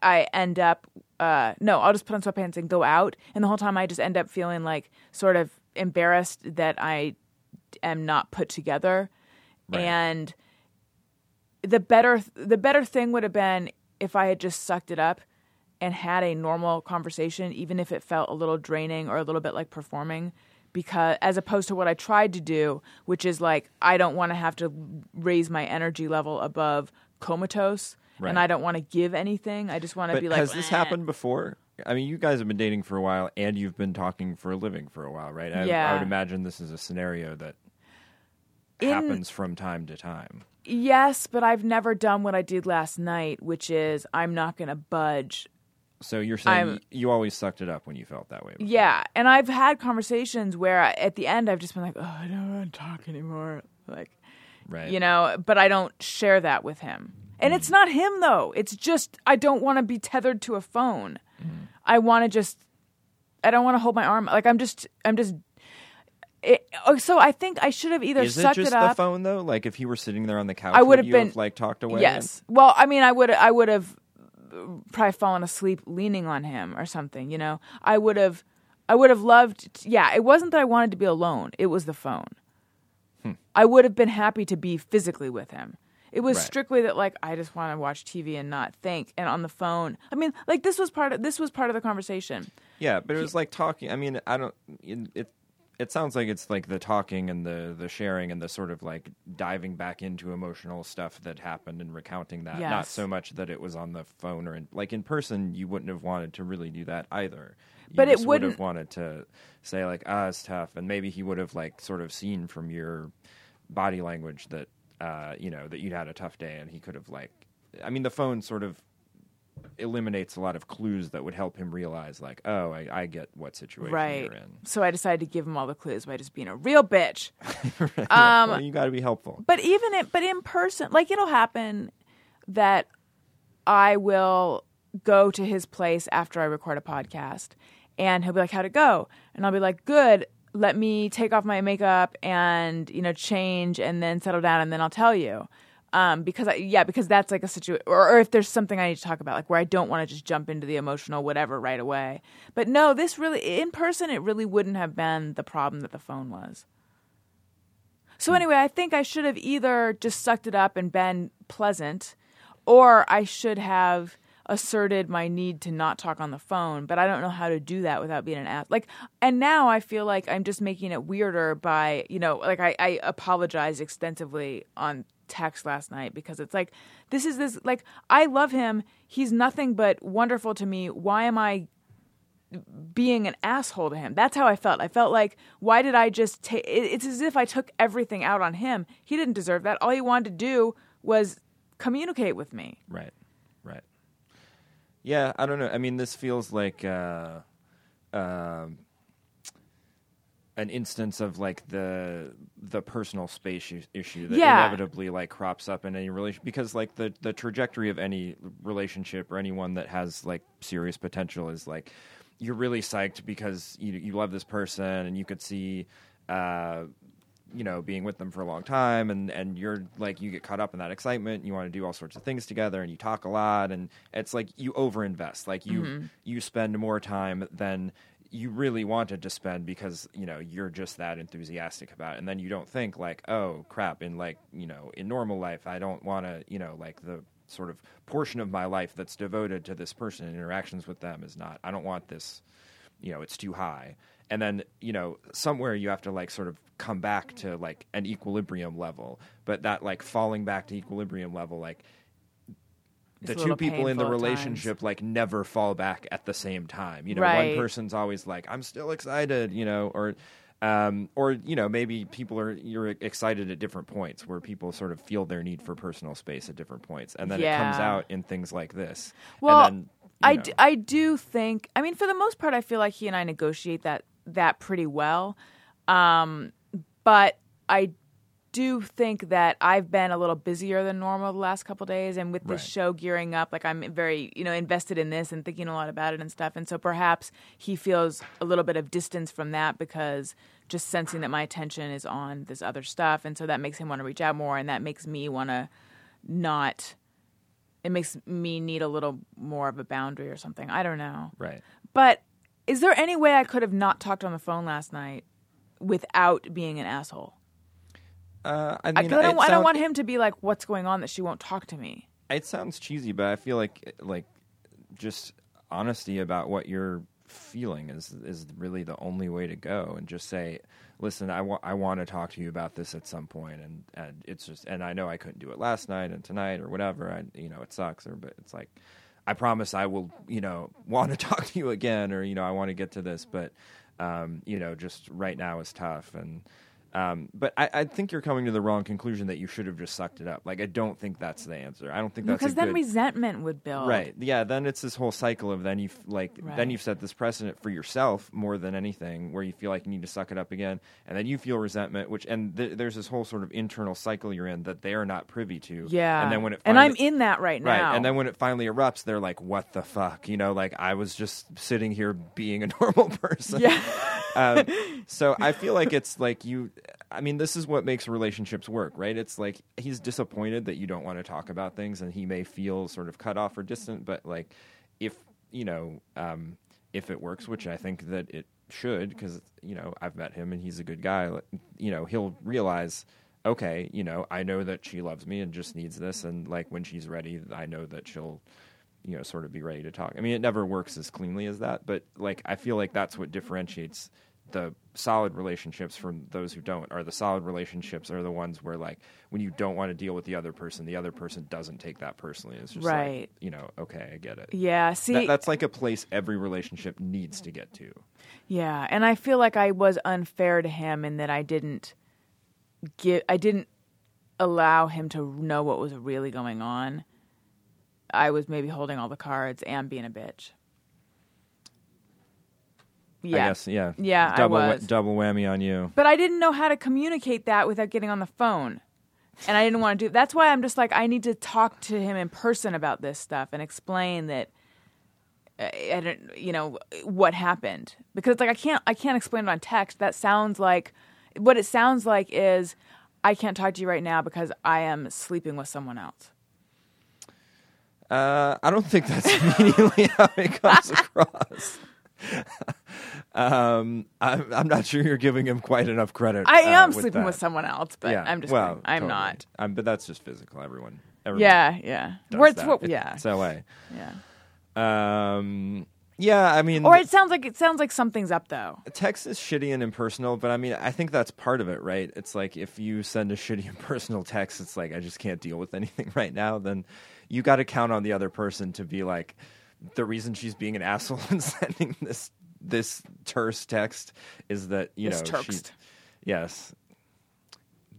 I end up, uh, no, I'll just put on sweatpants and go out. And the whole time I just end up feeling like sort of embarrassed that I am not put together. Right. And the better, the better thing would have been if I had just sucked it up and had a normal conversation, even if it felt a little draining or a little bit like performing. Because as opposed to what I tried to do, which is like, I don't want to have to raise my energy level above comatose, right. and I don't want to give anything. I just want to but be like, has eh. this happened before? I mean, you guys have been dating for a while, and you've been talking for a living for a while, right? I, yeah. I would imagine this is a scenario that In, happens from time to time. Yes, but I've never done what I did last night, which is I'm not going to budge. So you're saying I'm, you always sucked it up when you felt that way before. Yeah, and I've had conversations where I, at the end I've just been like, oh, I don't want to talk anymore. Like, right. you know, but I don't share that with him. And mm. it's not him, though. It's just I don't want to be tethered to a phone. Mm. I want to just – I don't want to hold my arm. Like I'm just – I'm just. It, so I think I should have either Is sucked it, just it up. The phone, though? Like if he were sitting there on the couch, I would you been, have like talked away? Yes. And, well, I mean I would I would have – probably fallen asleep leaning on him or something, you know. I would have I would have loved to, yeah, it wasn't that I wanted to be alone. It was the phone. hmm. I would have been happy to be physically with him. It was right. strictly that, like, I just want to watch T V and not think. And on the phone, I mean, like, this was part of this was part of the conversation. Yeah, but it was like talking. I mean, I don't. It it sounds like it's like the talking and the the sharing and the sort of like diving back into emotional stuff that happened and recounting that. Yes. Not so much that it was on the phone or in, like in person. You wouldn't have wanted to really do that either. You but just it wouldn't would have wanted to say like, ah, it's tough, and maybe he would have like sort of seen from your body language that. Uh, you know, that you'd had a tough day and he could have, like... I mean, the phone sort of eliminates a lot of clues that would help him realize, like, oh, I, I get what situation right. you're in. So I decided to give him all the clues by just being a real bitch. right. um, well, you got to be helpful. But even it, but in person, like, it'll happen that I will go to his place after I record a podcast and he'll be like, how'd it go? And I'll be like, good. Let me take off my makeup and, you know, change and then settle down and then I'll tell you. Um, because, I, yeah, because that's like a situation, or, or if there's something I need to talk about, like where I don't want to just jump into the emotional whatever right away. But no, this really, in person, it really wouldn't have been the problem that the phone was. So anyway, I think I should have either just sucked it up and been pleasant, or I should have asserted my need to not talk on the phone, but I don't know how to do that without being an ass. Like, and now I feel like I'm just making it weirder by, you know, like I, I apologized extensively on text last night because it's like, this is this, like, I love him. He's nothing but wonderful to me. Why am I being an asshole to him? That's how I felt. I felt like, why did I just take, it's as if I took everything out on him. He didn't deserve that. All he wanted to do was communicate with me. Right. Right. Yeah, I don't know. I mean, this feels like uh, uh, an instance of like the the personal space issue that yeah. inevitably like crops up in any relation, because like the, the trajectory of any relationship or anyone that has like serious potential is like you're really psyched because you you love this person and you could see. Uh, you know, being with them for a long time, and, and you're like, you get caught up in that excitement, and you want to do all sorts of things together, and you talk a lot, and it's like you overinvest, like you mm-hmm. you spend more time than you really wanted to spend because, you know, you're just that enthusiastic about it. And then you don't think like, oh crap, in like, you know, in normal life, I don't want to, you know, like the sort of portion of my life that's devoted to this person and interactions with them is not, I don't want this, you know, it's too high. And then, you know, somewhere you have to, like, sort of come back to, like, an equilibrium level. But that, like, falling back to equilibrium level, like, the two people in the relationship, like, never fall back at the same time. You know, right. One person's always like, I'm still excited, you know, or... Um, or, you know, maybe people are, you're excited at different points where people sort of feel their need for personal space at different points. And then yeah. It comes out in things like this. Well, and then, I, d- I do think, I mean, for the most part, I feel like he and I negotiate that, that pretty well. Um, but I do think that I've been a little busier than normal the last couple of days. And with this right. show gearing up, like I'm very, you know, invested in this and thinking a lot about it and stuff. And so perhaps he feels a little bit of distance from that because just sensing that my attention is on this other stuff. And so that makes him want to reach out more. And that makes me want to not, it makes me need a little more of a boundary or something. I don't know. Right. But is there any way I could have not talked on the phone last night without being an asshole? Uh, I mean, I don't, sound, I don't want him to be like, what's going on that she won't talk to me? It sounds cheesy, but I feel like like just honesty about what you're feeling is is really the only way to go, and just say, listen, I, wa- I want to talk to you about this at some point, and, and it's just, and I know I couldn't do it last night and tonight or whatever. I you know it sucks, or but it's like, I promise I will you know want to talk to you again, or you know I want to get to this, but um, you know just right now is tough. And. Um, but I, I think you're coming to the wrong conclusion that you should have just sucked it up. Like, I don't think that's the answer. I don't think that's because a then good... resentment would build. Right. Yeah. Then it's this whole cycle of then you've like right. then you've set this precedent for yourself more than anything, where you feel like you need to suck it up again, and then you feel resentment, which and th- there's this whole sort of internal cycle you're in that they are not privy to. Yeah. And then when it finally, and I'm in that right now. Right. And then when it finally erupts, they're like, "What the fuck?" You know, like I was just sitting here being a normal person. Yeah. um, so I feel like it's like you. I mean, this is what makes relationships work, right? It's like he's disappointed that you don't want to talk about things, and he may feel sort of cut off or distant. But like, if you know, um, if it works, which I think that it should, because, you know, I've met him and he's a good guy, you know, he'll realize, okay, you know, I know that she loves me and just needs this, and, like, when she's ready, I know that she'll, you know, sort of be ready to talk. I mean, it never works as cleanly as that, but, like, I feel like that's what differentiates the solid relationships from those who don't, are the solid relationships are the ones where, like, when you don't want to deal with the other person, the other person doesn't take that personally. It's just right. Like, you know, okay, I get it. Yeah, see. That, that's like a place every relationship needs to get to. Yeah, and I feel like I was unfair to him in that I didn't give, I didn't allow him to know what was really going on. I was maybe holding all the cards and being a bitch. Yeah. I guess, yeah. Yeah, double, I was. Wh- double whammy on you. But I didn't know how to communicate that without getting on the phone. And I didn't want to do... That's why I'm just like, I need to talk to him in person about this stuff and explain that, uh, I don't, you know, what happened. Because, like, I can't, I can't explain it on text. That sounds like... What it sounds like is, I can't talk to you right now because I am sleeping with someone else. Uh, I don't think that's immediately how it comes across. um, I'm, I'm not sure you're giving him quite enough credit. I am uh, with sleeping that. with someone else, but yeah. I'm just well, kidding. I'm totally. not. Um, but that's just physical. Everyone, everyone yeah, yeah. Does that. What, yeah. It, it's L A. Yeah. Um, yeah, I mean, or it sounds like it sounds like something's up though. Text is shitty and impersonal, but I mean, I think that's part of it, right? It's like if you send a shitty impersonal text, it's like I just can't deal with anything right now. Then you got to count on the other person to be like, the reason she's being an asshole and sending this this terse text is that, you this know, she, yes,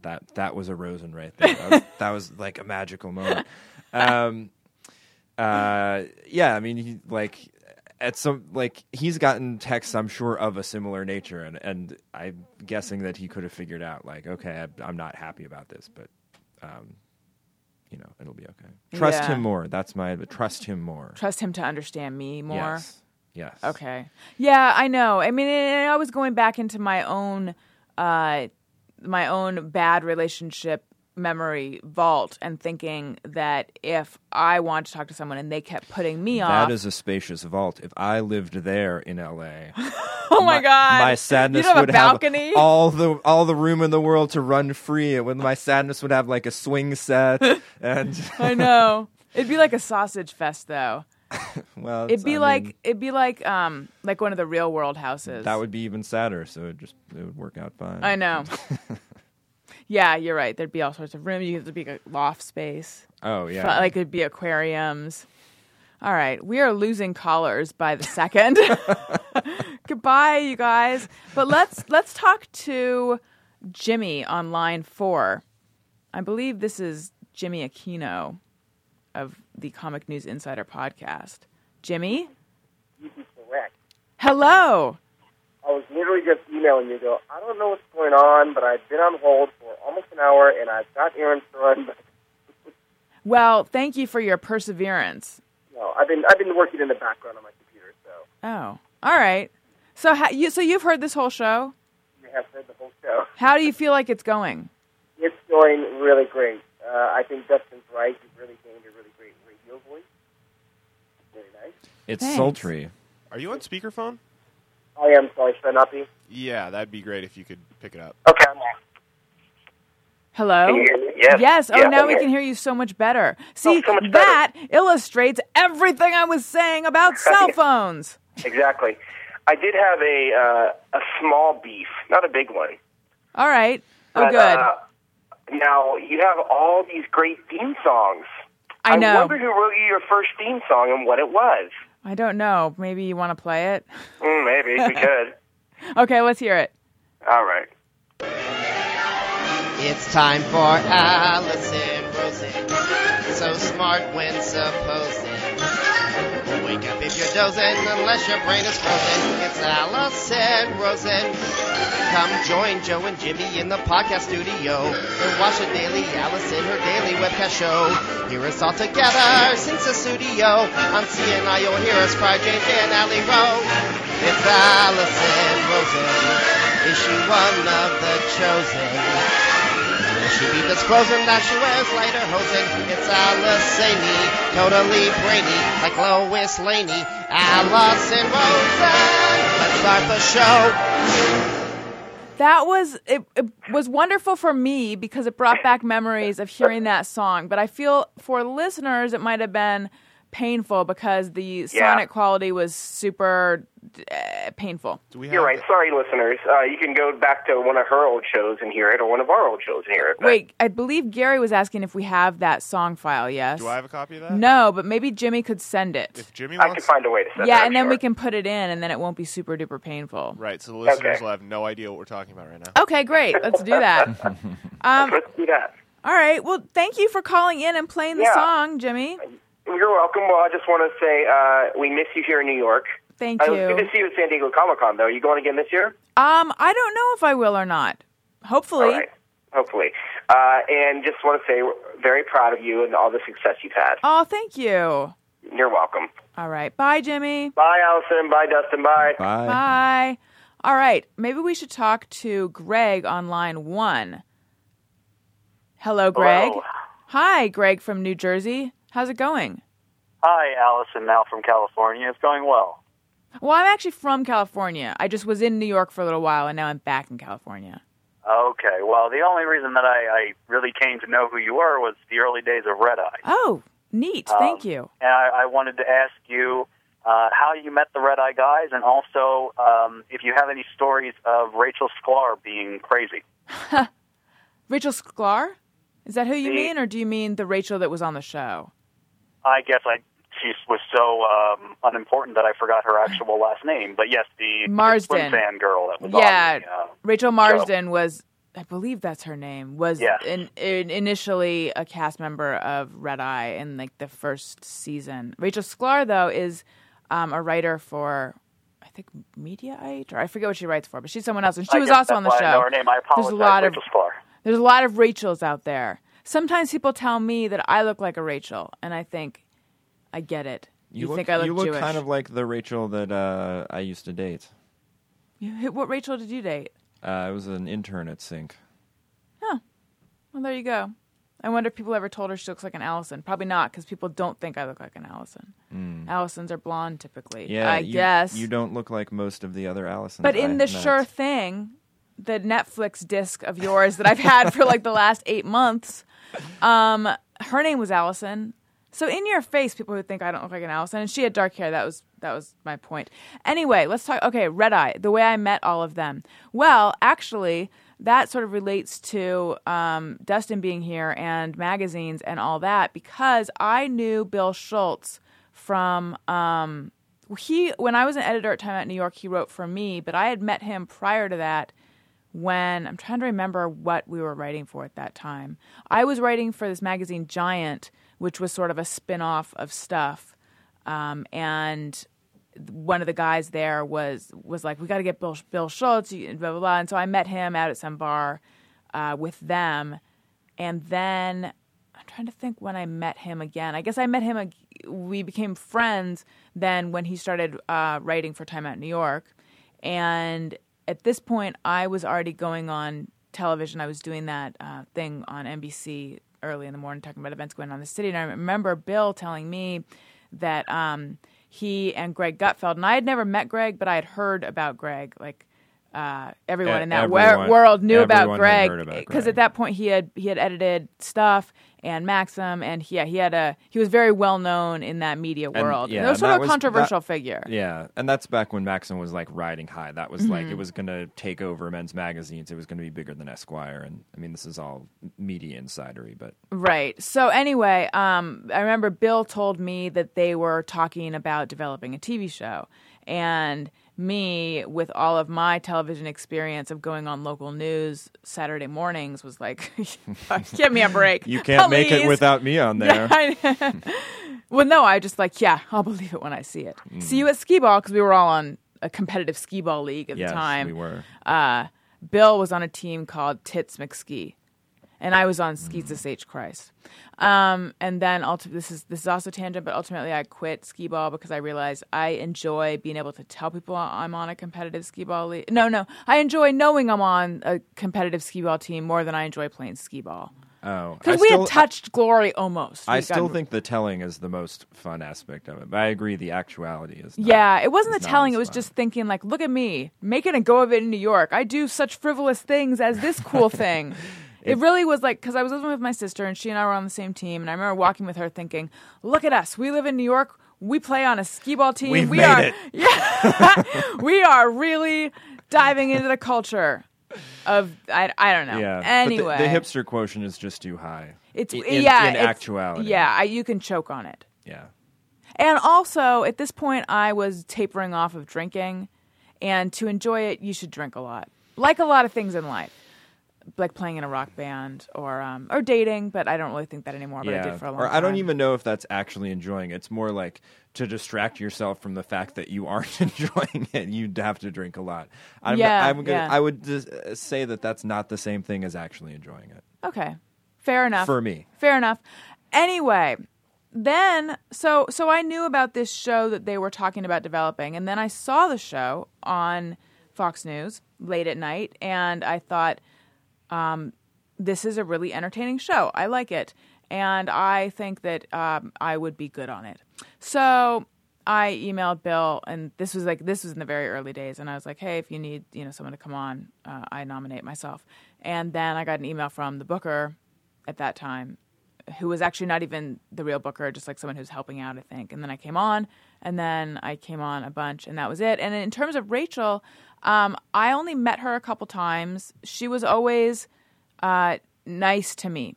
that that was a Rosen right there. That was, that was like a magical moment. Um, uh, yeah, I mean, he, like at some like he's gotten texts, I'm sure, of a similar nature, and, and I'm guessing that he could have figured out like, okay, I, I'm not happy about this, but. Um, You know, it'll be okay. Trust yeah. him more. That's my advice. Trust him more. Trust him to understand me more? Yes. Yes. Okay. Yeah, I know. I mean, I was going back into my own, uh, my own bad relationship memory vault and thinking that if I want to talk to someone and they kept putting me off. That is a spacious vault. If I lived there in L A, oh my, my god, my sadness have would a balcony? have all the all the room in the world to run free. It would, my sadness would have like a swing set, and I know it'd be like a sausage fest though. Well, it'd be I like mean, it'd be like um like one of the Real World houses. That would be even sadder. So it just it would work out fine. I know. Yeah, you're right. There'd be all sorts of rooms. There'd be a loft space. Oh, yeah. Like, there'd be aquariums. All right. We are losing callers by the second. Goodbye, you guys. But let's let's talk to Jimmy on line four. I believe this is Jimmy Aquino of the Comic News Insider podcast. Jimmy? You'd be correct. Hello. I was literally just emailing you, go, I don't know what's going on, but I've been on hold for almost an hour, and I've got errands to run. Well, thank you for your perseverance. No, I've been I've been working in the background on my computer, so. Oh, all right. So ha- you so you've heard this whole show? I have heard the whole show. How do you feel like it's going? It's going really great. Uh, I think Dustin's right. You've really gained a really great radio voice. It's very nice. It's Thanks. sultry. Are you on speakerphone? I am sorry, should I not be? Yeah, that'd be great if you could pick it up. Okay, I'm on. Hello? Can you hear me? Yes. Yes. Oh, yeah, now we can hear you so much better. See, oh, so much that better. illustrates everything I was saying about cell phones. Exactly. I did have a uh, a small beef, not a big one. All right. Oh, but, good. Uh, now, you have all these great theme songs. I know. I wonder who wrote you your first theme song and what it was. I don't know. Maybe you want to play it? Mm, maybe. We could. Okay, let's hear it. All right. It's time for Allison Rosen. So smart when supposing. Wake up if you're dozing, unless your brain is frozen. It's Allison Rosen. Come join Joe and Jimmy in the podcast studio. And watch the daily Allison, her daily webcast show. Hear us all together since the studio. On C N I, you'll hear us cry, James and Allie Rowe. It's Allison Rosen. Is she one of the chosen? Will she be disclosing that she wears later hosen? It's Allison, totally brainy, like Lois Laney. Allison Rosen. Let's start the show. That was it, it was wonderful for me because it brought back memories of hearing that song. But I feel for listeners it might have been painful because the sonic yeah. quality was super uh, painful. Do we have You're right. The- Sorry, listeners. Uh, you can go back to one of her old shows and hear it, or one of our old shows and hear it. But... Wait, I believe Gary was asking if we have that song file. Yes. Do I have a copy of that? No, but maybe Jimmy could send it. If Jimmy wants, I can find a way to send it. Yeah, that, and then sure. we can put it in, and then it won't be super duper painful. Right. So the listeners okay. will have no idea what we're talking about right now. Okay, great. Let's do that. um, Let's do that. All right. Well, thank you for calling in and playing the yeah. song, Jimmy. You're welcome. Well, I just want to say uh, we miss you here in New York. Thank you. It was good to see you at San Diego Comic-Con, though. Are you going again this year? Um, I don't know if I will or not. Hopefully. All right. Hopefully. Uh, and just want to say we're very proud of you and all the success you've had. Oh, thank you. You're welcome. All right. Bye, Jimmy. Bye, Allison. Bye, Dustin. Bye. Bye. Bye. All right. Maybe we should talk to Greg on line one. Hello, Greg. Hello. Hi, Greg from New Jersey. How's it going? Hi, Allison, now from California. It's going well. Well, I'm actually from California. I just was in New York for a little while, and now I'm back in California. Okay. Well, the only reason that I, I really came to know who you were was the early days of Red Eye. Oh, neat. Um, Thank you. And I, I wanted to ask you uh, how you met the Red Eye guys, and also um, if you have any stories of Rachel Sklar being crazy. Rachel Sklar? Is that who you the, mean, or do you mean the Rachel that was on the show? I guess I she was so um, unimportant that I forgot her actual last name. But yes, the Marsden fan girl that was yeah, on the uh, Rachel Marsden show. Was, I believe that's her name, was yes. in, in, initially a cast member of Red Eye in like the first season. Rachel Sklar, though, is um, a writer for, I think, Mediaite, or I forget what she writes for, but she's someone else. And she I was also on the show. I know her name. I apologize, There's a lot Rachel of, Sklar. There's a lot of Rachels out there. Sometimes people tell me that I look like a Rachel, and I think, I get it. You, you look, think I look Jewish. You look Jewish. Kind of like the Rachel that uh, I used to date. You, what Rachel did you date? Uh, I was an intern at Sync. Huh. Well, there you go. I wonder if people ever told her she looks like an Allison. Probably not, because people don't think I look like an Allison. Mm. Allisons are blonde, typically. Yeah, I you, guess. You don't look like most of the other Allisons. But in I the met. Sure thing... the Netflix disc of yours that I've had for like the last eight months. Um, her name was Allison. So in your face, people who think I don't look like an Allison, and she had dark hair. That was that was my point. Anyway, let's talk. Okay, Red Eye. The way I met all of them. Well, actually, that sort of relates to um, Dustin being here and magazines and all that because I knew Bill Schultz from. Um, he when I was an editor at Time Out in New York, he wrote for me, but I had met him prior to that. When I'm trying to remember what we were writing for at that time. I was writing for this magazine Giant, which was sort of a spin-off of Stuff. Um, and one of the guys there was was like, we got to get Bill, Bill Schultz, blah, blah, blah. And so I met him out at some bar uh, with them. And then I'm trying to think when I met him again. I guess I met him, we became friends then when he started uh, writing for Time Out in New York. And... at this point, I was already going on television. I was doing that uh, thing on N B C early in the morning talking about events going on in the city. And I remember Bill telling me that um, he and Greg Gutfeld, and I had never met Greg, but I had heard about Greg. Like uh, everyone e- in that everyone, wor- world knew about Greg because at that point he had he had edited Stuff and Maxim, and he, yeah, he had a he was very well known in that media world. And, yeah, and that was sort that of a was, controversial that, figure. Yeah, and that's back when Maxim was like riding high. That was mm-hmm. like it was going to take over men's magazines. It was going to be bigger than Esquire, and I mean this is all media insidery, but right. So anyway, um, I remember Bill told me that they were talking about developing a T V show, and me with all of my television experience of going on local news Saturday mornings was like, give me a break. You can't. Make it without me on there. Yeah, I, well, no, I just like, yeah, I'll believe it when I see it. Mm. See you at Ski Ball because we were all on a competitive Ski Ball league at yes, the time. Yes, we were. Uh, Bill was on a team called Tits McSki, and I was on Skeets mm. S H Christ. Um, and then ulti- this is this is also tangent, but ultimately I quit Ski Ball because I realized I enjoy being able to tell people I'm on a competitive Ski Ball league. No, no, I enjoy knowing I'm on a competitive Ski Ball team more than I enjoy playing Ski Ball. Mm. Oh, because we still, had touched glory almost. We I still gotten... think the telling is the most fun aspect of it. But I agree, the actuality is not. Yeah, it wasn't the telling. It was fun. Just thinking like, look at me, making a go of it in New York. I do such frivolous things as this cool thing. It, it really was like, because I was living with my sister and she and I were on the same team. And I remember walking with her thinking, look at us. We live in New York. We play on a skee ball team. We've we made are, it. Yeah, we are really diving into the culture. Of I, I don't know. Yeah. Anyway, the, the hipster quotient is just too high. It's in, yeah, in it's, actuality. Yeah, I, you can choke on it. Yeah. And also, at this point, I was tapering off of drinking, and to enjoy it, you should drink a lot, like a lot of things in life, like playing in a rock band or um, or dating. But I don't really think that anymore. But yeah. I did for a long or time. Or I don't even know if that's actually enjoying it. It's more like to distract yourself from the fact that you aren't enjoying it, you'd have to drink a lot. I'm yeah, not, I'm gonna, yeah. I would just say that that's not the same thing as actually enjoying it. Okay. Fair enough. For me. Fair enough. Anyway, then, so so I knew about this show that they were talking about developing, and then I saw the show on Fox News late at night, and I thought, um, this is a really entertaining show. I like it. And I think that um, I would be good on it. So I emailed Bill, and this was like this was in the very early days. And I was like, "Hey, if you need you know someone to come on, uh, I nominate myself." And then I got an email from the booker at that time, who was actually not even the real booker, just like someone who's helping out, I think. And then I came on, and then I came on a bunch, and that was it. And in terms of Rachel, um, I only met her a couple times. She was always uh, nice to me.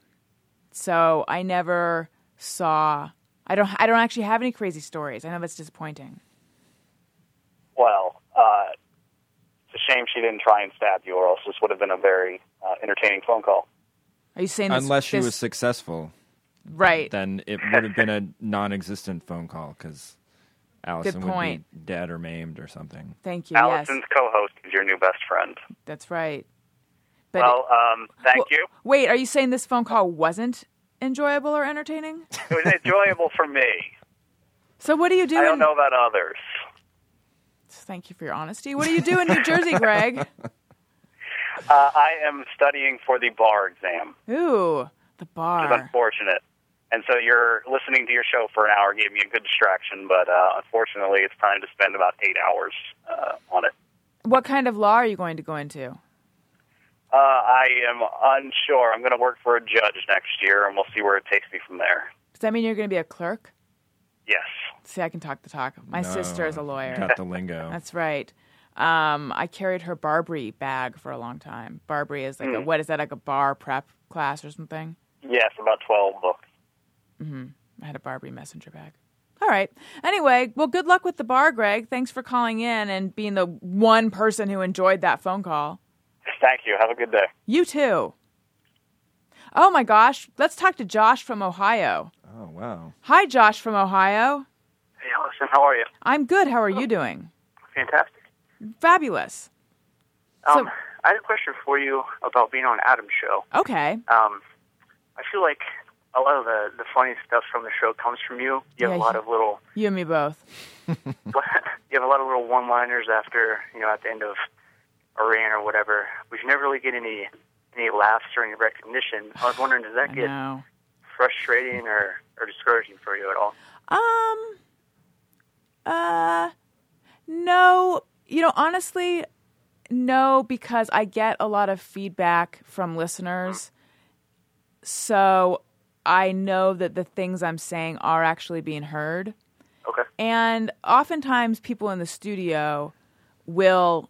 So I never saw. I don't. I don't actually have any crazy stories. I know that's disappointing. Well, uh, it's a shame she didn't try and stab you, or else this would have been a very uh, entertaining phone call. Are you saying this, unless she this... was successful, right? Then it would have been a non-existent phone call because Allison would be dead or maimed or something. Thank you. Allison's yes. co-host is your new best friend. That's right. But well, um, thank well, you. Wait, are you saying this phone call wasn't enjoyable or entertaining? It was enjoyable for me. So what do you do? I don't in... know about others. Thank you for your honesty. What do you do in New Jersey, Greg? Uh, I am studying for the bar exam. Ooh, the bar. Which is unfortunate. And so you're listening to your show for an hour gave me a good distraction, but uh, unfortunately it's time to spend about eight hours uh, on it. What kind of law are you going to go into? Uh, I am unsure. I'm going to work for a judge next year, and we'll see where it takes me from there. Does that mean you're going to be a clerk? Yes. See, I can talk the talk. My no, sister is a lawyer. Got the lingo. That's right. Um, I carried her Barbary bag for a long time. Barbary is like mm. a, what is that, like a bar prep class or something? Yes, about twelve books. Mm-hmm. I had a Barbary messenger bag. All right. Anyway, well, good luck with the bar, Greg. Thanks for calling in and being the one person who enjoyed that phone call. Thank you. Have a good day. You too. Oh, my gosh. Let's talk to Josh from Ohio. Oh, wow. Hi, Josh from Ohio. Hey, Allison. How are you? I'm good. How are oh. you doing? Fantastic. Fabulous. Um, so, I had a question for you about being on Adam's show. Okay. Um, I feel like a lot of the, the funny stuff from the show comes from you. You have yeah, a lot you, of little... You and me both. You have a lot of little one-liners after, you know, at the end of... or in or whatever, we should never really get any any laughs or any recognition. I was wondering, does that get frustrating or, or discouraging for you at all? Um, uh, no. You know, honestly, no, because I get a lot of feedback from listeners. Mm-hmm. So I know that the things I'm saying are actually being heard. Okay. And oftentimes people in the studio will...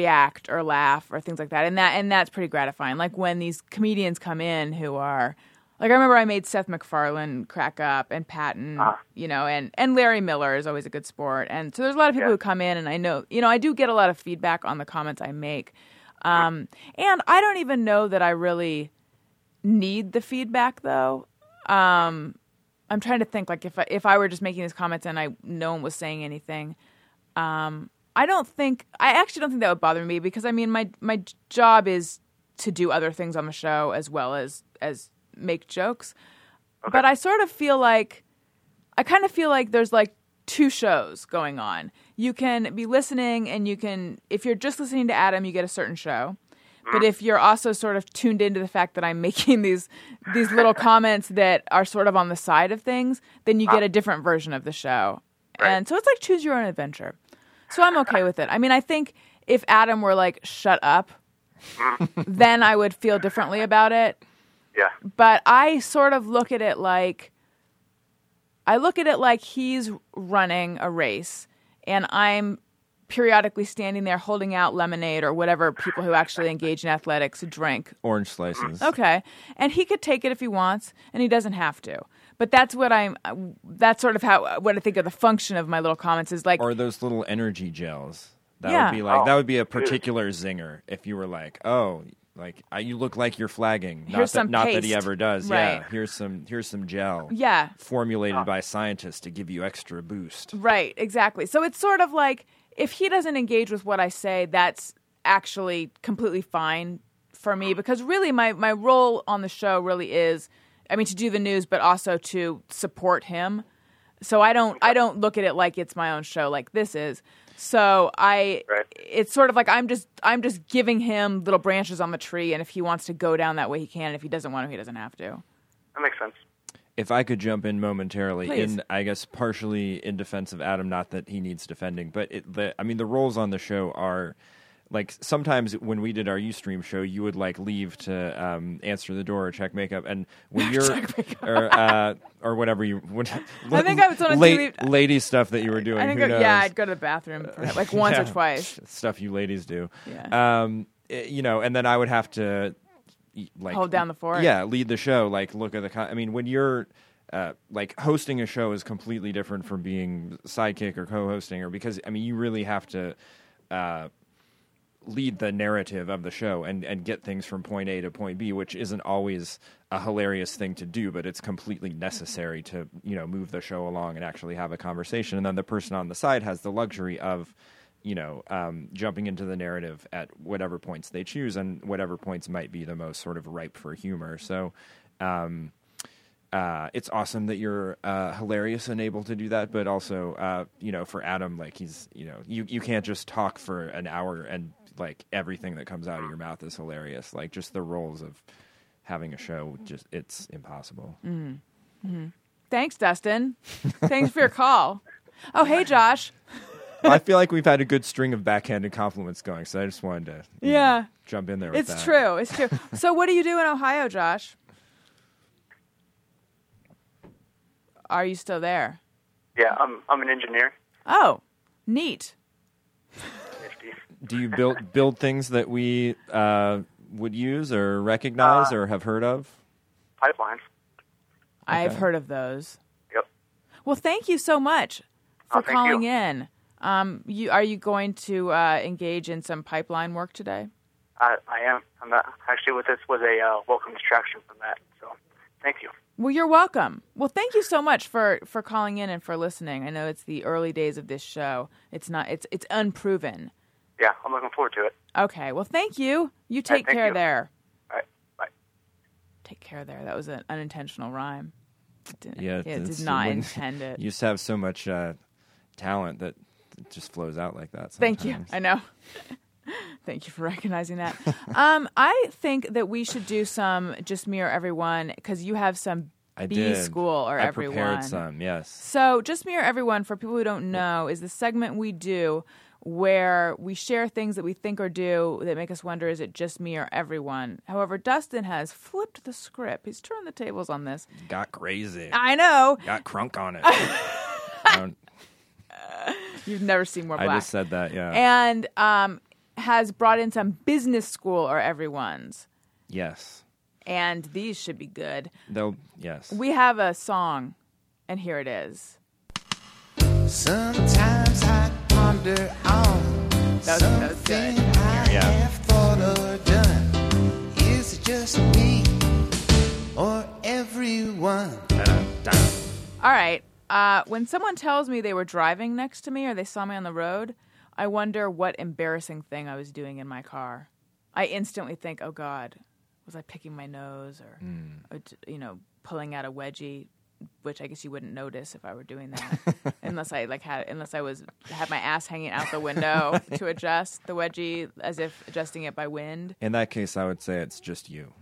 react or laugh or things like that. And that and that's pretty gratifying. Like when these comedians come in who are like I remember I made Seth MacFarlane crack up and Patton, uh, you know, and, and Larry Miller is always a good sport. And so there's a lot of people yeah. who come in and I know, you know, I do get a lot of feedback on the comments I make. Um, and I don't even know that I really need the feedback though. Um, I'm trying to think like if I, if I were just making these comments and I no one was saying anything, um, I don't think – I actually don't think that would bother me because, I mean, my my job is to do other things on the show as well as, as make jokes. Okay. But I sort of feel like – I kind of feel like there's, like, two shows going on. You can be listening and you can – if you're just listening to Adam, you get a certain show. But if you're also sort of tuned into the fact that I'm making these these little comments that are sort of on the side of things, then you get a different version of the show. Right. And so it's like choose your own adventure. So I'm okay with it. I mean, I think if Adam were like, shut up, then I would feel differently about it. Yeah. But I sort of look at it like, I look at it like he's running a race and I'm periodically standing there holding out lemonade or whatever people who actually engage in athletics drink. Orange slices. Okay. And he could take it if he wants, and he doesn't have to. But that's what I'm, that's sort of how, what I think of the function of my little comments is like. Or those little energy gels. That yeah. would be like, oh, that would be a particular dude. zinger if you were like, oh, like I, you look like you're flagging. Not here's that, some not paste. That he ever does. Right. Yeah. Here's some here's some gel. Yeah. Formulated oh. by scientists to give you extra boost. Right. Exactly. So it's sort of like if he doesn't engage with what I say, that's actually completely fine for me because really my, my role on the show really is, I mean, to do the news, but also to support him. So I don't I don't look at it like it's my own show like this is. So I, right. it's sort of like I'm just I'm just giving him little branches on the tree, and if he wants to go down that way, he can. And if he doesn't want to, he doesn't have to. That makes sense. If I could jump in momentarily, Please. in I guess partially in defense of Adam, not that he needs defending, but it, the, I mean the roles on the show are like sometimes when we did our Ustream show, you would like leave to um, answer the door or check makeup, and when you're or uh, or whatever you would, I think I was on late lady stuff that you were doing. I think who I, knows? Yeah, I'd go to the bathroom for, like once yeah. or twice. Stuff you ladies do. Yeah. Um, it, you know, and then I would have to like hold down the fort. Yeah, lead the show. Like look at the. Con- I mean, when you're uh, like hosting a show is completely different from being sidekick or co-hosting, or because I mean you really have to. Uh, lead the narrative of the show and, and get things from point A to point B, which isn't always a hilarious thing to do, but it's completely necessary to, you know, move the show along and actually have a conversation. And then the person on the side has the luxury of, you know, um, jumping into the narrative at whatever points they choose and whatever points might be the most sort of ripe for humor. So, um, Uh, it's awesome that you're uh, hilarious and able to do that, but also, uh, you know, for Adam, like he's, you know, you, you can't just talk for an hour and like everything that comes out of your mouth is hilarious. Like just the roles of having a show, just it's impossible. Mm-hmm. Mm-hmm. Thanks, Dustin. Thanks for your call. Oh, hey, Josh. Well, I feel like we've had a good string of backhanded compliments going, so I just wanted to yeah. know, jump in there with it's that. It's true. It's true. So what do you do in Ohio, Josh? Are you still there? Yeah, I'm. I'm an engineer. Oh, neat. Do you build build things that we uh, would use or recognize uh, or have heard of? Pipelines. Okay. I've heard of those. Yep. Well, thank you so much for oh, calling you. in. Um, you are you going to uh, engage in some pipeline work today? I, I am. I'm not, actually with this was a uh, welcome distraction from that. So, thank you. Well, you're welcome. Well, thank you so much for, for calling in and for listening. I know it's the early days of this show. It's not. It's it's unproven. Yeah, I'm looking forward to it. Okay. Well, thank you. You take right, care you. there. All right. Bye. Take care there. That was an unintentional rhyme. It didn't, yeah, it, it did not when, intend it. You just have so much uh, talent that it just flows out like that sometimes. Thank you. I know. Thank you for recognizing that. um, I think that we should do some Just Me or Everyone because you have some I B did. School or I Everyone. I prepared some, yes. So Just Me or Everyone, for people who don't know, is the segment we do where we share things that we think or do that make us wonder, is it just me or everyone? However, Dustin has flipped the script. He's turned the tables on this. Got crazy. I know. Got crunk on it. I don't... You've never seen more black. I just said that, yeah. And... um. has brought in some business school or everyone's. Yes. And these should be good. They'll, yes. We have a song, and here it is. Sometimes I ponder on that was, something that was good. I yeah. have thought or done. Is it just me or everyone? Dun, dun. All right. Uh, when someone tells me they were driving next to me or they saw me on the road, I wonder what embarrassing thing I was doing in my car. I instantly think, oh, God, was I picking my nose or, mm. or you know, pulling out a wedgie which I guess you wouldn't notice if I were doing that, unless I like had unless I was had my ass hanging out the window to adjust the wedgie as if adjusting it by wind. In that case, I would say it's just you.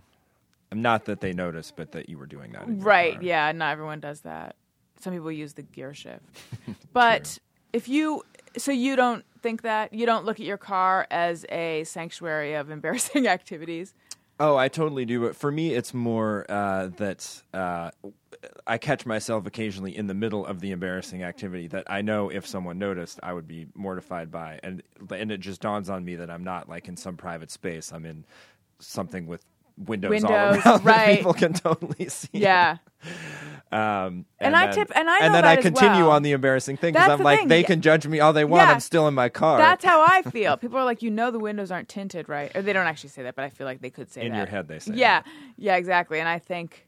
Not that they noticed, but that you were doing that. Right, car. Yeah, not everyone does that. Some people use the gear shift. But true. If you, so you don't think that? You don't look at your car as a sanctuary of embarrassing activities? Oh, I totally do. But for me, it's more uh, that uh, I catch myself occasionally in the middle of the embarrassing activity that I know if someone noticed, I would be mortified by. And, and it just dawns on me that I'm not like in some private space. I'm in something with Windows, Windows all around, right? People can totally see. Yeah. It. Um, and, and I then, tip, and I know and then that I as continue well. On the embarrassing thing because I'm the like, thing. They can judge me all they want. Yeah. I'm still in my car. That's how I feel. People are like, you know, the windows aren't tinted, right? Or they don't actually say that, but I feel like they could say in that. In your head, they say. Yeah, that. Yeah, exactly. And I think,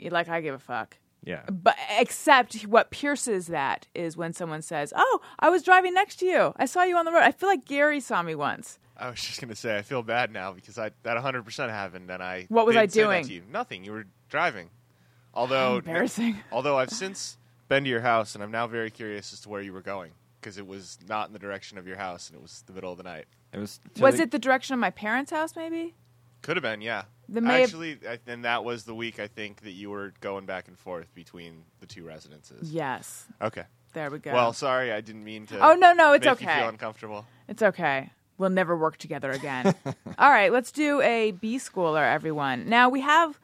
like, I give a fuck. Yeah. But except what pierces that is when someone says, "Oh, I was driving next to you. I saw you on the road. I feel like Gary saw me once." I was just going to say, I feel bad now because I, that one hundred percent happened. And I what was I doing? To you. Nothing. You were driving. Although embarrassing. No, although I've since been to your house, and I'm now very curious as to where you were going because it was not in the direction of your house, and it was the middle of the night. It was. Was the, it the direction of my parents' house? Maybe. Could have been. Yeah. The Actually, I, and that was the week I think that you were going back and forth between the two residences. Yes. Okay. There we go. Well, sorry, I didn't mean to. Oh no, no, it's make okay. You feel uncomfortable. It's okay. We'll never work together again. All right, let's do a B-schooler, everyone. Now, we have,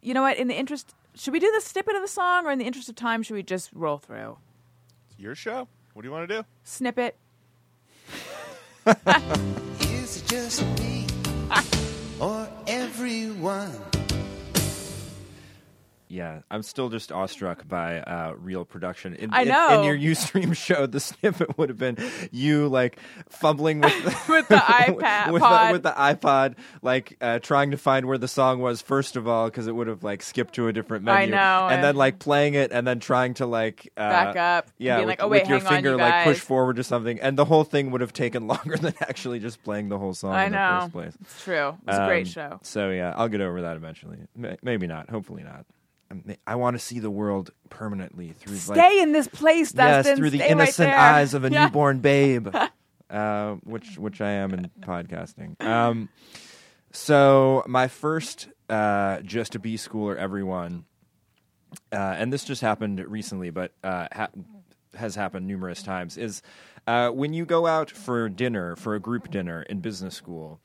you know what, in the interest, should we do the snippet of the song, or in the interest of time, should we just roll through? It's your show. What do you want to do? Snippet. Is it just me or everyone? Yeah, I'm still just awestruck by uh, real production. In, I know. In, in your Ustream show, the snippet would have been you like fumbling with the, with the iPad, with the, with the iPod, like uh, trying to find where the song was first of all, because it would have like skipped to a different menu. I know. And, and then like playing it, and then trying to like uh, back up. Yeah, with, like, oh, wait, with your hang finger on, you like push forward or something, and the whole thing would have taken longer than actually just playing the whole song. I in know. The first place. It's true. It's um, a great show. So yeah, I'll get over that eventually. Maybe not. Hopefully not. I want to see the world permanently through. Stay like, in this place, Dustin. Yes, through the Stay innocent right eyes of a yeah. newborn babe, uh, which which I am in podcasting. Um, so my first uh, just a B schooler, everyone, uh, and this just happened recently, but uh, ha- has happened numerous times. Is uh, when you go out for dinner for a group dinner in business school.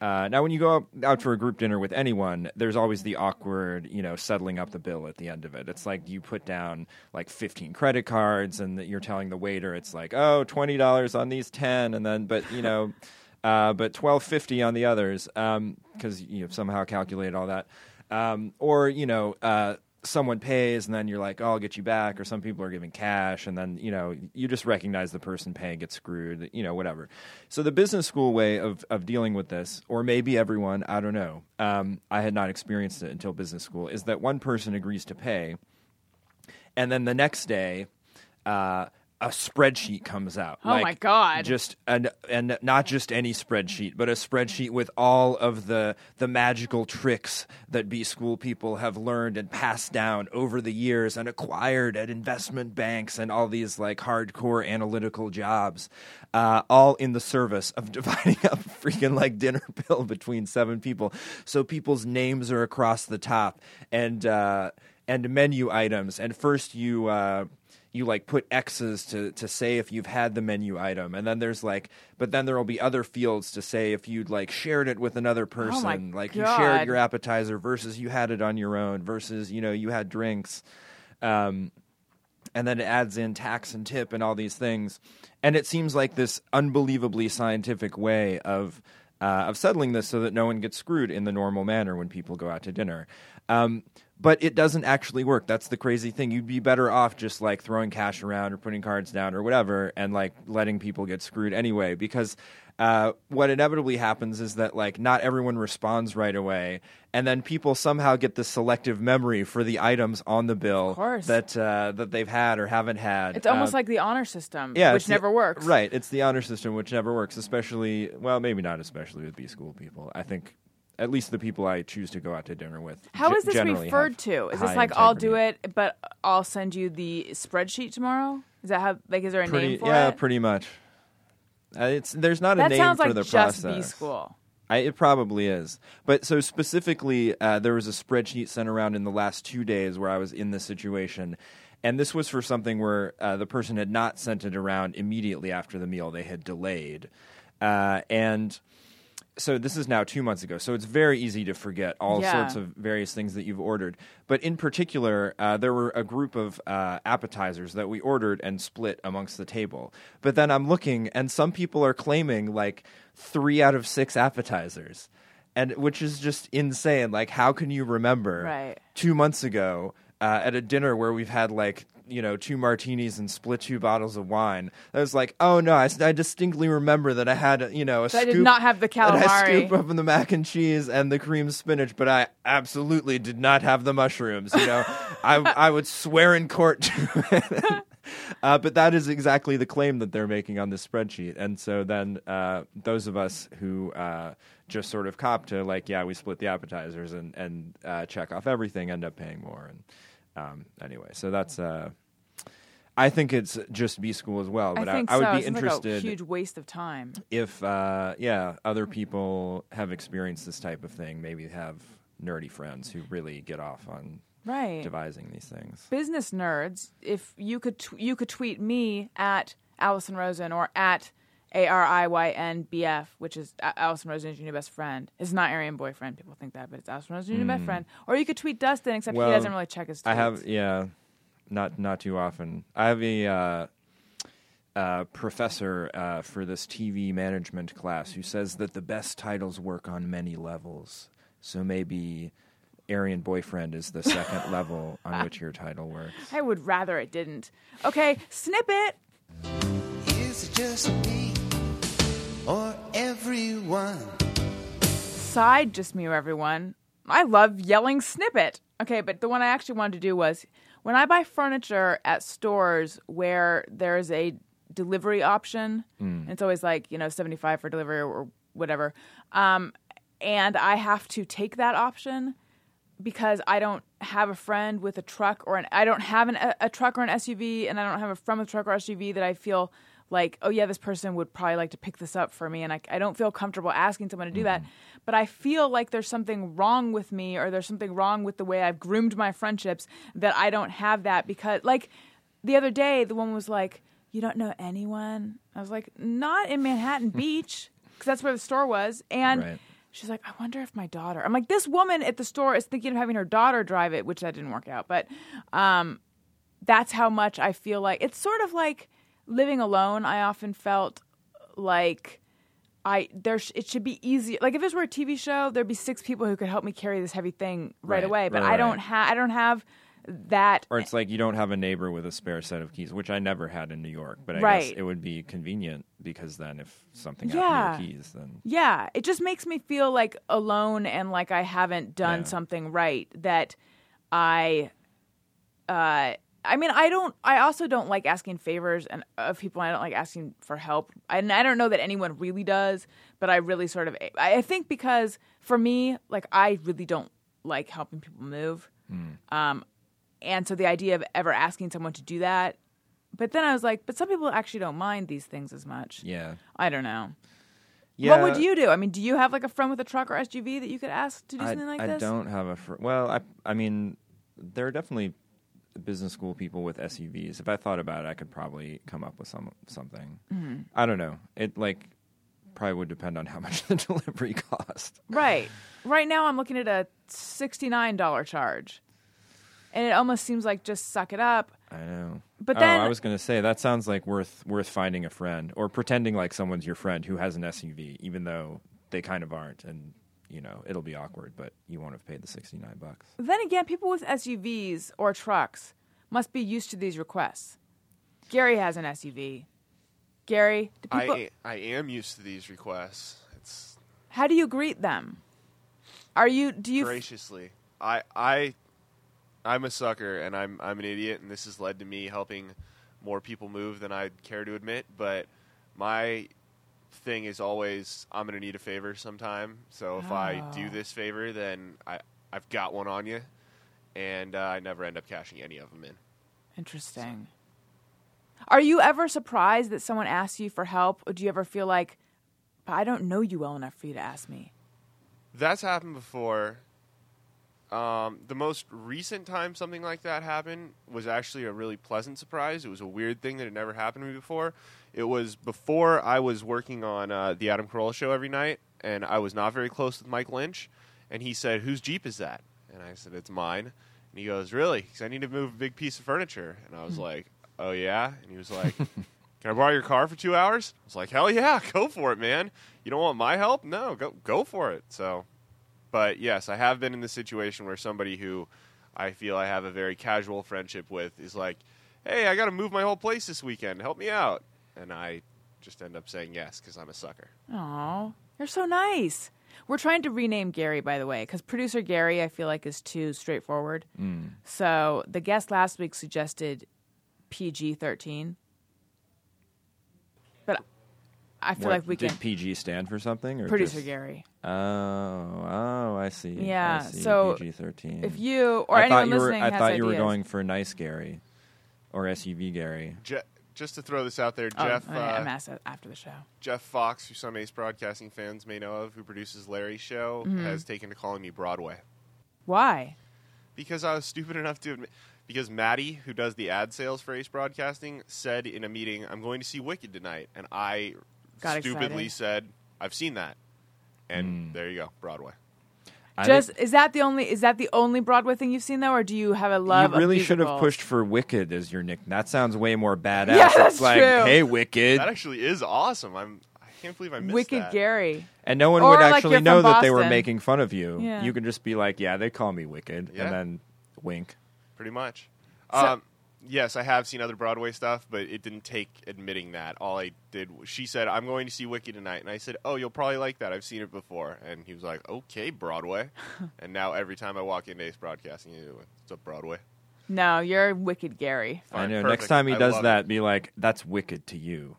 Uh, now, when you go out for a group dinner with anyone, there's always the awkward, you know, settling up the bill at the end of it. It's like you put down like fifteen credit cards, and you're telling the waiter, it's like, oh, twenty dollars on these ten, and then, but you know, uh, but twelve fifty on the others, um, because you somehow calculated all that, um, or you know. Uh, someone pays and then you're like, oh, I'll get you back, or some people are giving cash and then, you know, you just recognize the person paying gets screwed, you know, whatever. So the business school way of of dealing with this, or maybe everyone, I don't know, um, I had not experienced it until business school, is that one person agrees to pay and then the next day uh, a spreadsheet comes out. Oh, like, my God. Just an, and not just any spreadsheet, but a spreadsheet with all of the the magical tricks that B-School people have learned and passed down over the years and acquired at investment banks and all these like hardcore analytical jobs, uh, all in the service of dividing up a freaking like dinner bill between seven people. So people's names are across the top, and, uh, and menu items. And first you... Uh, you like put X's to, to say if you've had the menu item, and then there's like, but then there'll be other fields to say if you'd like shared it with another person, oh like God. You shared your appetizer versus you had it on your own versus, you know, you had drinks. Um, and then it adds in tax and tip and all these things. And it seems like this unbelievably scientific way of, uh, of settling this so that no one gets screwed in the normal manner when people go out to dinner. Um, But it doesn't actually work. That's the crazy thing. You'd be better off just like throwing cash around or putting cards down or whatever and like letting people get screwed anyway, because uh, what inevitably happens is that like not everyone responds right away, and then people somehow get the selective memory for the items on the bill that uh, that they've had or haven't had. It's almost um, like the honor system, yeah, which never the, works. Right. It's the honor system, which never works, especially – well, maybe not especially with B-School people. I think – at least the people I choose to go out to dinner with. How g- is this referred to? Is this like, I'll do it, but I'll send you the spreadsheet tomorrow? Is that how, like, is there a pretty, name for yeah, it? Yeah, pretty much. Uh, it's There's not that a name for like the process. That sounds like just B-School. I, it probably is. But so specifically, uh, there was a spreadsheet sent around in the last two days where I was in this situation. And this was for something where uh, the person had not sent it around immediately after the meal. They had delayed. Uh, and so this is now two months ago. So it's very easy to forget all yeah. sorts of various things that you've ordered. But in particular, uh, there were a group of uh, appetizers that we ordered and split amongst the table. But then I'm looking, and some people are claiming, like, three out of six appetizers, and which is just insane. Like, how can you remember right. two months ago uh, at a dinner where we've had, like, you know, two martinis and split two bottles of wine? I was like, oh, no, I, I distinctly remember that I had, you know, a so scoop. I did not have the calamari. I scooped up the mac and cheese and the cream spinach, but I absolutely did not have the mushrooms, you know. I, I would swear in court to it. Uh, but that is exactly the claim that they're making on this spreadsheet. And so then uh, those of us who uh, just sort of cop to, like, yeah, we split the appetizers and, and uh, check off everything, end up paying more. And um, anyway, so that's uh, – I think it's just B-School as well. But I, think I, I would so. be interested – like a huge waste of time. If, uh, yeah, other people have experienced this type of thing, maybe have nerdy friends who really get off on – right. devising these things. Business nerds, if you could t- you could tweet me at Allison Rosen or at A R I Y N B F, which is a- Allison Rosen is your new best friend. It's not Aryan boyfriend. People think that, but it's Allison Rosen is your mm. new best friend. Or you could tweet Dustin, except well, he doesn't really check his tweets. I have, yeah, not, not too often. I have a uh, uh, professor uh, for this T V management class who says that the best titles work on many levels. So maybe Aryan boyfriend is the second level on which your title works. I would rather it didn't. Okay, snippet. Is it just me or everyone? Side just me or everyone. I love yelling snippet. Okay, but the one I actually wanted to do was when I buy furniture at stores where there is a delivery option, mm. and it's always like, you know, seventy-five for delivery or whatever, um, and I have to take that option because I don't have a friend with a truck or an I don't have an, a, a truck or an S U V, and I don't have a friend with a truck or S U V that I feel like, oh yeah, this person would probably like to pick this up for me, and I, I don't feel comfortable asking someone to do mm. that. But I feel like there's something wrong with me, or there's something wrong with the way I've groomed my friendships that I don't have that, because like the other day the woman was like, you don't know anyone? I was like, not in Manhattan Beach, because that's where the store was. And right. she's like, I wonder if my daughter... I'm like, this woman at the store is thinking of having her daughter drive it, which that didn't work out. But um, that's how much I feel like... It's sort of like living alone. I often felt like I there sh- it should be easy. Like, if this were a T V show, there'd be six people who could help me carry this heavy thing right, right away. But right, I, don't ha- I don't have that... Or it's like you don't have a neighbor with a spare set of keys, which I never had in New York. But I right. guess it would be convenient, because then if something yeah. happened to your keys, then... Yeah. It just makes me feel like alone and like I haven't done yeah. something right, that I... Uh, I mean, I don't... I also don't like asking favors and of people. I don't like asking for help. And I don't know that anyone really does, but I really sort of... I, I think because for me, like, I really don't like helping people move. Mm. Um And so the idea of ever asking someone to do that. But then I was like, but some people actually don't mind these things as much. Yeah. I don't know. Yeah. What would you do? I mean, do you have like a friend with a truck or S U V that you could ask to do I, something like I this? I don't have a friend. Well, I I mean, there are definitely business school people with S U Vs. If I thought about it, I could probably come up with some something. Mm-hmm. I don't know. It like probably would depend on how much the delivery cost. Right. Right now I'm looking at a sixty-nine dollars charge. And it almost seems like just suck it up. I know. But then oh, I was going to say, that sounds like worth worth finding a friend, or pretending like someone's your friend who has an S U V, even though they kind of aren't. And, you know, it'll be awkward, but you won't have paid the sixty-nine bucks. Then again, people with S U Vs or trucks must be used to these requests. Gary has an S U V. Gary, do people... I, I am used to these requests. It's... How do you greet them? Are you... Do you... Graciously. F- I... I... I'm a sucker, and I'm I'm an idiot, and this has led to me helping more people move than I'd care to admit, but my thing is always, I'm going to need a favor sometime. So if oh. I do this favor, then I, I've got one on you. And uh, I never end up cashing any of them in. Interesting. So. Are you ever surprised that someone asks you for help? Or do you ever feel like, I don't know you well enough for you to ask me? That's happened before. Um, the most recent time something like that happened was actually a really pleasant surprise. It was a weird thing that had never happened to me before. It was before I was working on uh, The Adam Carolla Show every night, and I was not very close with Mike Lynch. And he said, "Whose Jeep is that?" And I said, "It's mine." And he goes, "Really? Because I need to move a big piece of furniture." And I was like, "Oh, yeah?" And he was like, "Can I borrow your car for two hours? I was like, "Hell yeah, go for it, man. You don't want my help? No, go go for it." So, but yes, I have been in the situation where somebody who I feel I have a very casual friendship with is like, "Hey, I got to move my whole place this weekend. Help me out." And I just end up saying yes because I'm a sucker. Aw, you're so nice. We're trying to rename Gary, by the way, because producer Gary, I feel like, is too straightforward. Mm. So the guest last week suggested P G thirteen. But I feel what, like we can... Did P G stand for something? Or producer just... Gary. Oh, oh, I see. Yeah, I see. So P G thirteen. If you or I anyone you listening were, I has I thought ideas. You were going for nice Gary or S U V Gary. Je- just to throw this out there, oh, Jeff... Okay, uh, I'm asked after the show. Jeff Fox, who some ACE Broadcasting fans may know of, who produces Larry's show, mm-hmm. has taken to calling me Broadway. Why? Because I was stupid enough to admit... Because Maddie, who does the ad sales for ACE Broadcasting, said in a meeting, "I'm going to see Wicked tonight." And I Got stupidly excited. said, "I've seen that." And mm. there you go, Broadway. I Just is that the only is that the only Broadway thing you've seen, though? Or do you have a love of You really of should have pushed for Wicked as your nickname. That sounds way more badass. Yeah, that's it's like, true. "Hey, Wicked." That actually is awesome. I'm... I can't believe I missed Wicked that. Gary. And no one or would like actually know that they were making fun of you. Yeah. You can just be like, "Yeah, they call me Wicked." Yeah. And then wink. Pretty much. So, um, yes, I have seen other Broadway stuff, but it didn't take admitting that. All I did was, she said, "I'm going to see Wicked tonight." And I said, "Oh, you'll probably like that. I've seen it before." And he was like, "Okay, Broadway." And now every time I walk into ACE Broadcasting, "What's up, Broadway?" No, you're Wicked Gary. Fine, I know. Perfect. Next time he I does that, it. Be like, "That's Wicked to you."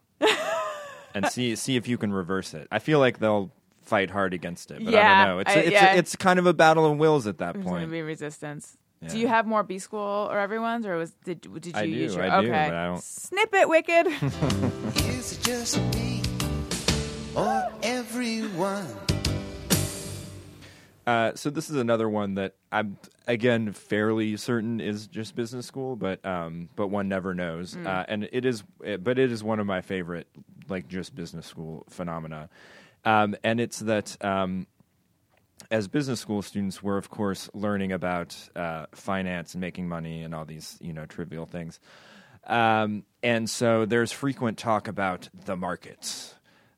And see see if you can reverse it. I feel like they'll fight hard against it, but yeah, I don't know. It's I, it's, yeah. a, it's kind of a battle of wills at that There's point. There's going to be resistance. Yeah. Do you have more B-School or everyone's, or was did did you I do, use your... I okay. do, but I don't... Snip it, Wicked. Is it just me or everyone? Uh, so this is another one that I'm, again, fairly certain is just business school, but um, but one never knows. Mm. Uh, and it is, it, but it is one of my favorite, like, just business school phenomena. Um, and it's that um, as business school students, we're, of course, learning about uh, finance and making money and all these, you know, trivial things. Um, and so there's frequent talk about the markets.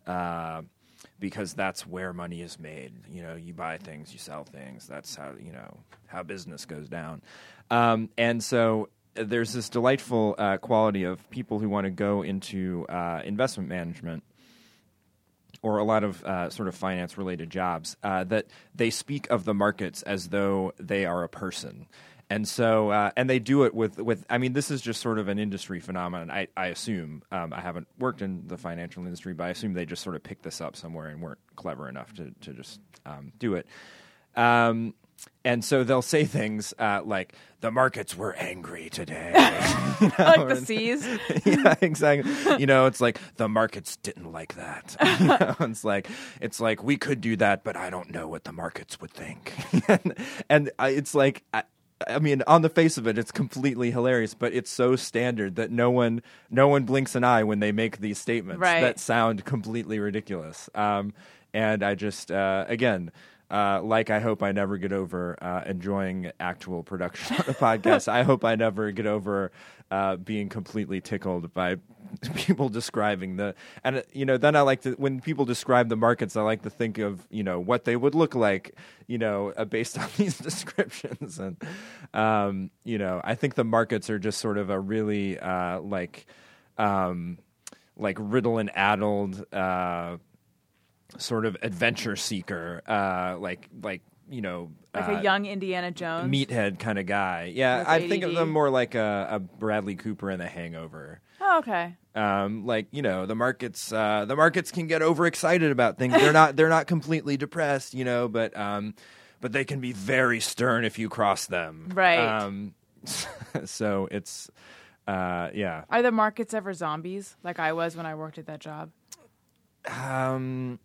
Uh Because that's where money is made. You know, you buy things, you sell things. That's how, you know, how business goes down. Um, and so there's this delightful uh, quality of people who want to go into uh, investment management or a lot of uh, sort of finance-related jobs uh, that they speak of the markets as though they are a person. And so, uh, and they do it with, with, I mean, this is just sort of an industry phenomenon, I, I assume. Um, I haven't worked in the financial industry, but I assume they just sort of picked this up somewhere and weren't clever enough to, to just um, do it. Um, and so they'll say things uh, like, "The markets were angry today." You know? Like the seas? Yeah, exactly. You know, it's like, "The markets didn't like that." You know? It's like, it's like, "We could do that, but I don't know what the markets would think." and, and I, it's like... I, I mean, on the face of it, it's completely hilarious, but it's so standard that no one no one blinks an eye when they make these statements right. that sound completely ridiculous. Um, and I just, uh, again, uh, like I hope I never get over uh, enjoying actual production of a podcast. I hope I never get over uh, being completely tickled by people describing the... And, you know, then I like to... When people describe the markets, I like to think of, you know, what they would look like, you know, uh, based on these descriptions. And, um, you know, I think the markets are just sort of a really, uh, like, um, like riddle and addled uh, sort of adventure seeker, uh, like, like, you know, like uh, a young Indiana Jones meathead kind of guy. Yeah, I think of them more like a, a Bradley Cooper in The Hangover. Oh, okay. Um, like you know, the markets, uh, the markets can get overexcited about things. They're not, they're not completely depressed, you know, but um, but they can be very stern if you cross them. Right. Um, so it's, uh, yeah. Are the markets ever zombies, like I was when I worked at that job? Um.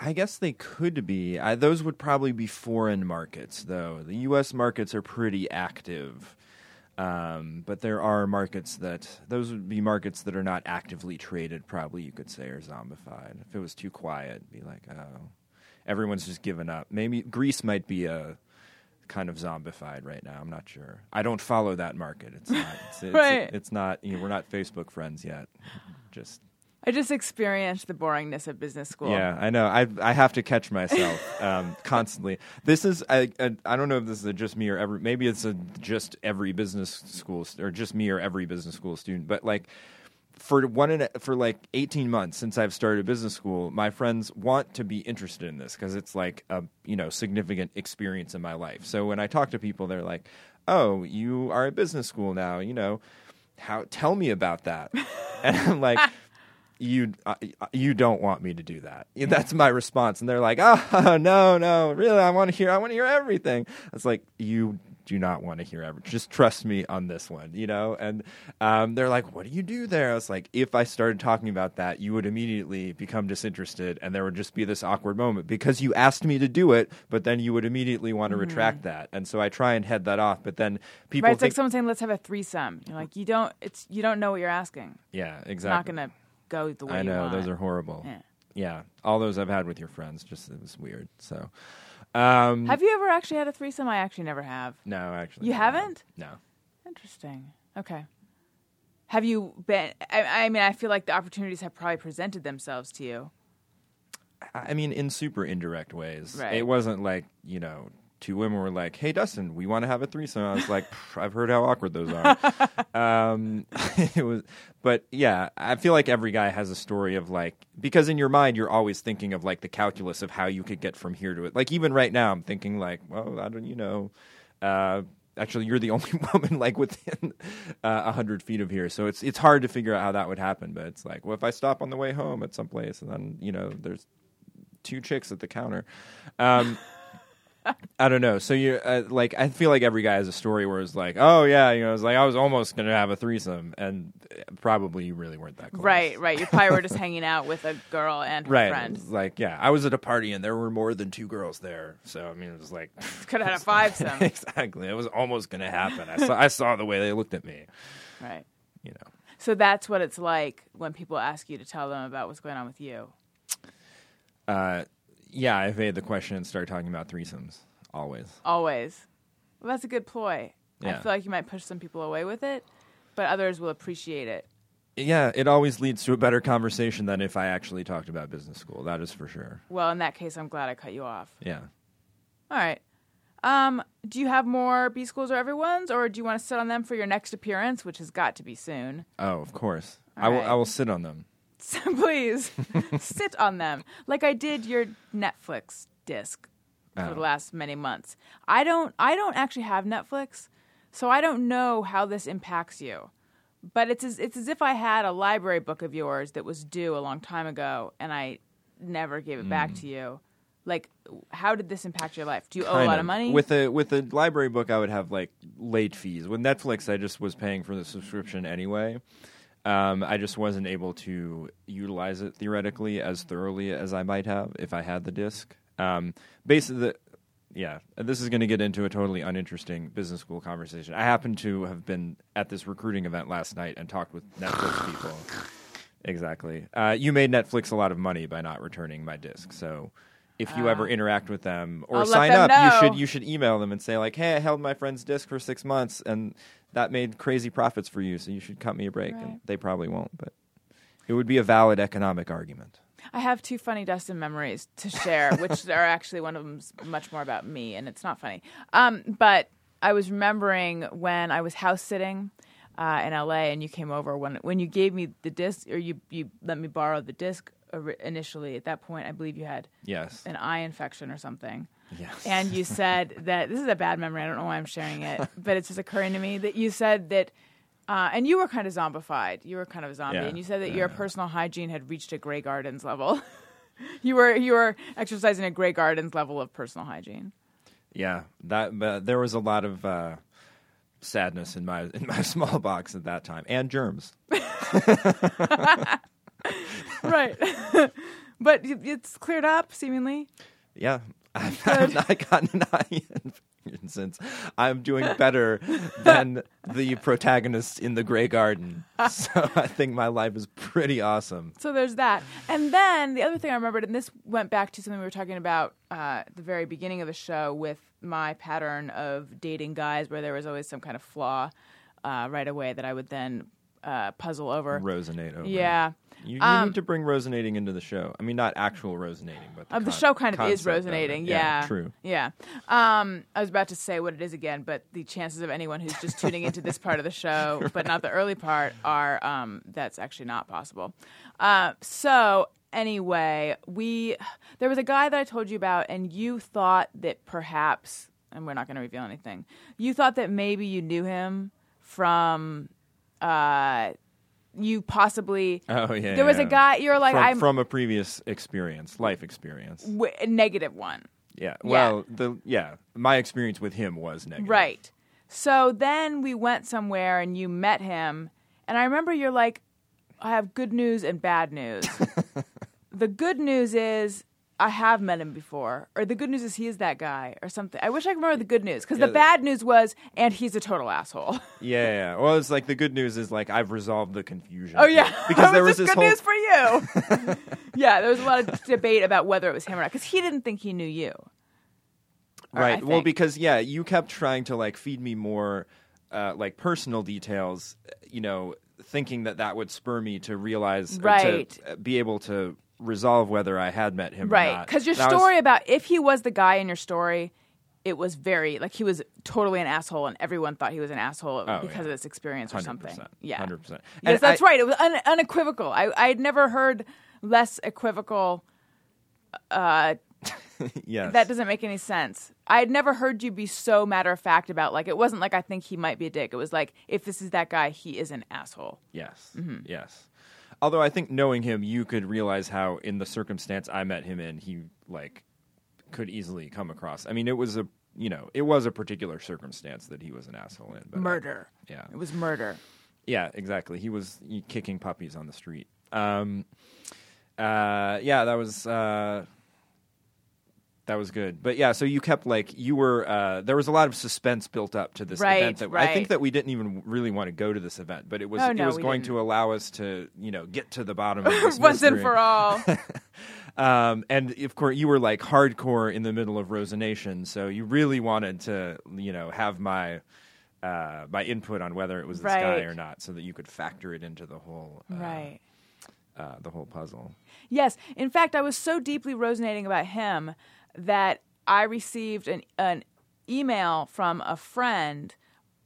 I guess they could be. I, those would probably be foreign markets, though. The U S markets are pretty active, um, but there are markets that those would be markets that are not actively traded. Probably you could say are zombified. If it was too quiet, it'd be like, oh, everyone's just given up. Maybe Greece might be a kind of zombified right now. I'm not sure. I don't follow that market. It's not. It's, it's, right. It's, it's not. You know, we're not Facebook friends yet. Just. I just experienced the boringness of business school. Yeah, I know. I I have to catch myself um, constantly. This is I, I I don't know if this is a just me or every maybe it's a just every business school or just me or every business school student. But like for one and a, for like eighteen months since I've started business school, my friends want to be interested in this because it's like a you know significant experience in my life. So when I talk to people, they're like, "Oh, you are at business school now. You know, how? Tell me about that." And I'm like. You uh, you don't want me to do that. That's my response, and they're like, "Oh no, no, really, I want to hear. I want to hear everything." It's like you do not want to hear everything. Just trust me on this one, you know. And um, they're like, "What do you do there?" I was like, "If I started talking about that, you would immediately become disinterested, and there would just be this awkward moment because you asked me to do it, but then you would immediately want to mm-hmm. retract that." And so I try and head that off, but then people. Right, it's think- like someone saying, "Let's have a threesome." You're like, "You don't. It's you don't know what you're asking." Yeah, exactly. I'm not gonna. Go the way I know you want. Those are horrible. Yeah. yeah, all those I've had with your friends. Just it was weird. So, um, have you ever actually had a threesome? I actually never have. No, actually, you haven't. No. Interesting. Okay. Have you been? I, I mean, I feel like the opportunities have probably presented themselves to you. I mean, in super indirect ways. Right. It wasn't like you know. Two women were like, "Hey, Dustin, we want to have a threesome." I was like, "I've heard how awkward those are." um, it was, but yeah, I feel like every guy has a story of like because in your mind you're always thinking of like the calculus of how you could get from here to it. Like even right now, I'm thinking like, "Well, I don't, you know." Uh, actually, you're the only woman like within a uh, hundred feet of here, so it's it's hard to figure out how that would happen. But it's like, well, if I stop on the way home at some place, and then you know, there's two chicks at the counter. Um, I don't know. So you uh, like, I feel like every guy has a story where it's like, oh yeah, you know, it's like I was almost gonna have a threesome, and probably you really weren't that close. Right, right. You probably were just hanging out with a girl and her right. friend. Like, yeah, I was at a party and there were more than two girls there, so I mean, it was like could have had a fivesome. Exactly, it was almost gonna happen. I saw, I saw the way they looked at me. Right. You know. So that's what it's like when people ask you to tell them about what's going on with you. Uh. Yeah, I evade the question and start talking about threesomes. Always. Always. Well, that's a good ploy. Yeah. I feel like you might push some people away with it, but others will appreciate it. Yeah, it always leads to a better conversation than if I actually talked about business school. That is for sure. Well, in that case, I'm glad I cut you off. Yeah. All right. Um, do you have more B-Schools or Everyone's, or do you want to sit on them for your next appearance, which has got to be soon? Oh, of course. All I right. will. I will sit on them. So please sit on them like I did your Netflix disc for oh. the last many months. I don't I don't actually have Netflix, so I don't know how this impacts you. But it's as, it's as if I had a library book of yours that was due a long time ago and I never gave it mm. back to you. Like, how did this impact your life? Do you kind owe a lot of, of money? With a with a library book, I would have like late fees. With Netflix, I just was paying for the subscription anyway. Um, I just wasn't able to utilize it theoretically as thoroughly as I might have if I had the disc. Um, basically, the, yeah, this is going to get into a totally uninteresting business school conversation. I happen to have been at this recruiting event last night and talked with Netflix people. Exactly. Uh, you made Netflix a lot of money by not returning my disc, so... If you uh, ever interact with them or I'll sign up, know. you should you should email them and say like, "Hey, I held my friend's disc for six months, and that made crazy profits for you, so you should cut me a break." Right. And they probably won't, but it would be a valid economic argument. I have two funny Dustin memories to share, which are actually one of them's much more about me, and it's not funny. Um, but I was remembering when I was house sitting uh, in L A, and you came over when when you gave me the disc, or you you let me borrow the disc. Initially, at that point, I believe you had yes. an eye infection or something. Yes. And you said that, this is a bad memory, I don't know why I'm sharing it, but it's just occurring to me that you said that, uh, and you were kind of zombified. You were kind of a zombie. Yeah. And you said that yeah. your personal hygiene had reached a Grey Gardens level. you were you were exercising a Grey Gardens level of personal hygiene. Yeah, that uh, there was a lot of uh, sadness in my in my small box at that time, and germs. Right. But it's cleared up, seemingly. Yeah. I've, I've not gotten an eye infection since. I'm doing better than the protagonist in the Grey Garden. So I think my life is pretty awesome. So there's that. And then the other thing I remembered, and this went back to something we were talking about uh, at the very beginning of the show with my pattern of dating guys where there was always some kind of flaw uh, right away that I would then uh, puzzle over. Rosinate over. Yeah. You, you um, need to bring rosinating into the show. I mean, not actual rosinating, but the, uh, the con- show kind of is rosinating. Of yeah, yeah, true. Yeah. Um, I was about to say what it is again, but the chances of anyone who's just tuning into this part of the show, right. but not the early part, are um, that's actually not possible. Uh, so anyway, we there was a guy that I told you about, and you thought that perhaps, and we're not going to reveal anything. You thought that maybe you knew him from. Uh, You possibly oh yeah. There was yeah. a guy you're like from, I'm from a previous experience, life experience, w- negative one. Yeah. Well, yeah. the yeah, my experience with him was negative. Right. So then we went somewhere and you met him, and I remember you're like, I have good news and bad news. The good news is I have met him before, or the good news is he is that guy, or something. I wish I could remember the good news, because yeah, the bad news was, and he's a total asshole. Yeah, yeah. Well, it's like the good news is like I've resolved the confusion. Oh yeah, because there was this good whole... news for you. Yeah, there was a lot of debate about whether it was him or not, because he didn't think he knew you. Or right. Well, because yeah, you kept trying to like feed me more, uh, like personal details, you know, thinking that that would spur me to realize, right, to be able to. Resolve whether I had met him right. or not. Right, because your and story was... about if he was the guy in your story, it was very, like he was totally an asshole and everyone thought he was an asshole oh, because yeah. of this experience or one hundred percent, something. Yeah, one hundred percent. And yes, that's I... right. It was un- unequivocal. I I had never heard less equivocal. Uh, yes. That doesn't make any sense. I had never heard you be so matter of fact about, like, it wasn't like I think he might be a dick. It was like, if this is that guy, he is an asshole. Yes, mm-hmm. yes. Although I think knowing him, you could realize how, in the circumstance I met him in, he like could easily come across. I mean, it was a you know, it was a particular circumstance that he was an asshole in. But murder. I, yeah, it was murder. Yeah, exactly. He was kicking puppies on the street. Um, uh, yeah, that was uh, that was good. But yeah, so you kept like you were. Uh, there was a lot of suspense built up to this right, event. That right. I think that we didn't even really want to go to this event, but it was oh, no, it was going didn't. to allow us to, you know, get to the bottom of this once mystery. And for all. um, and of course, you were like hardcore in the middle of rosination, so you really wanted to, you know, have my uh, my input on whether it was this right. guy or not, so that you could factor it into the whole uh, right uh, the whole puzzle. Yes, in fact, I was so deeply rosinating about him that I received an an. email from a friend.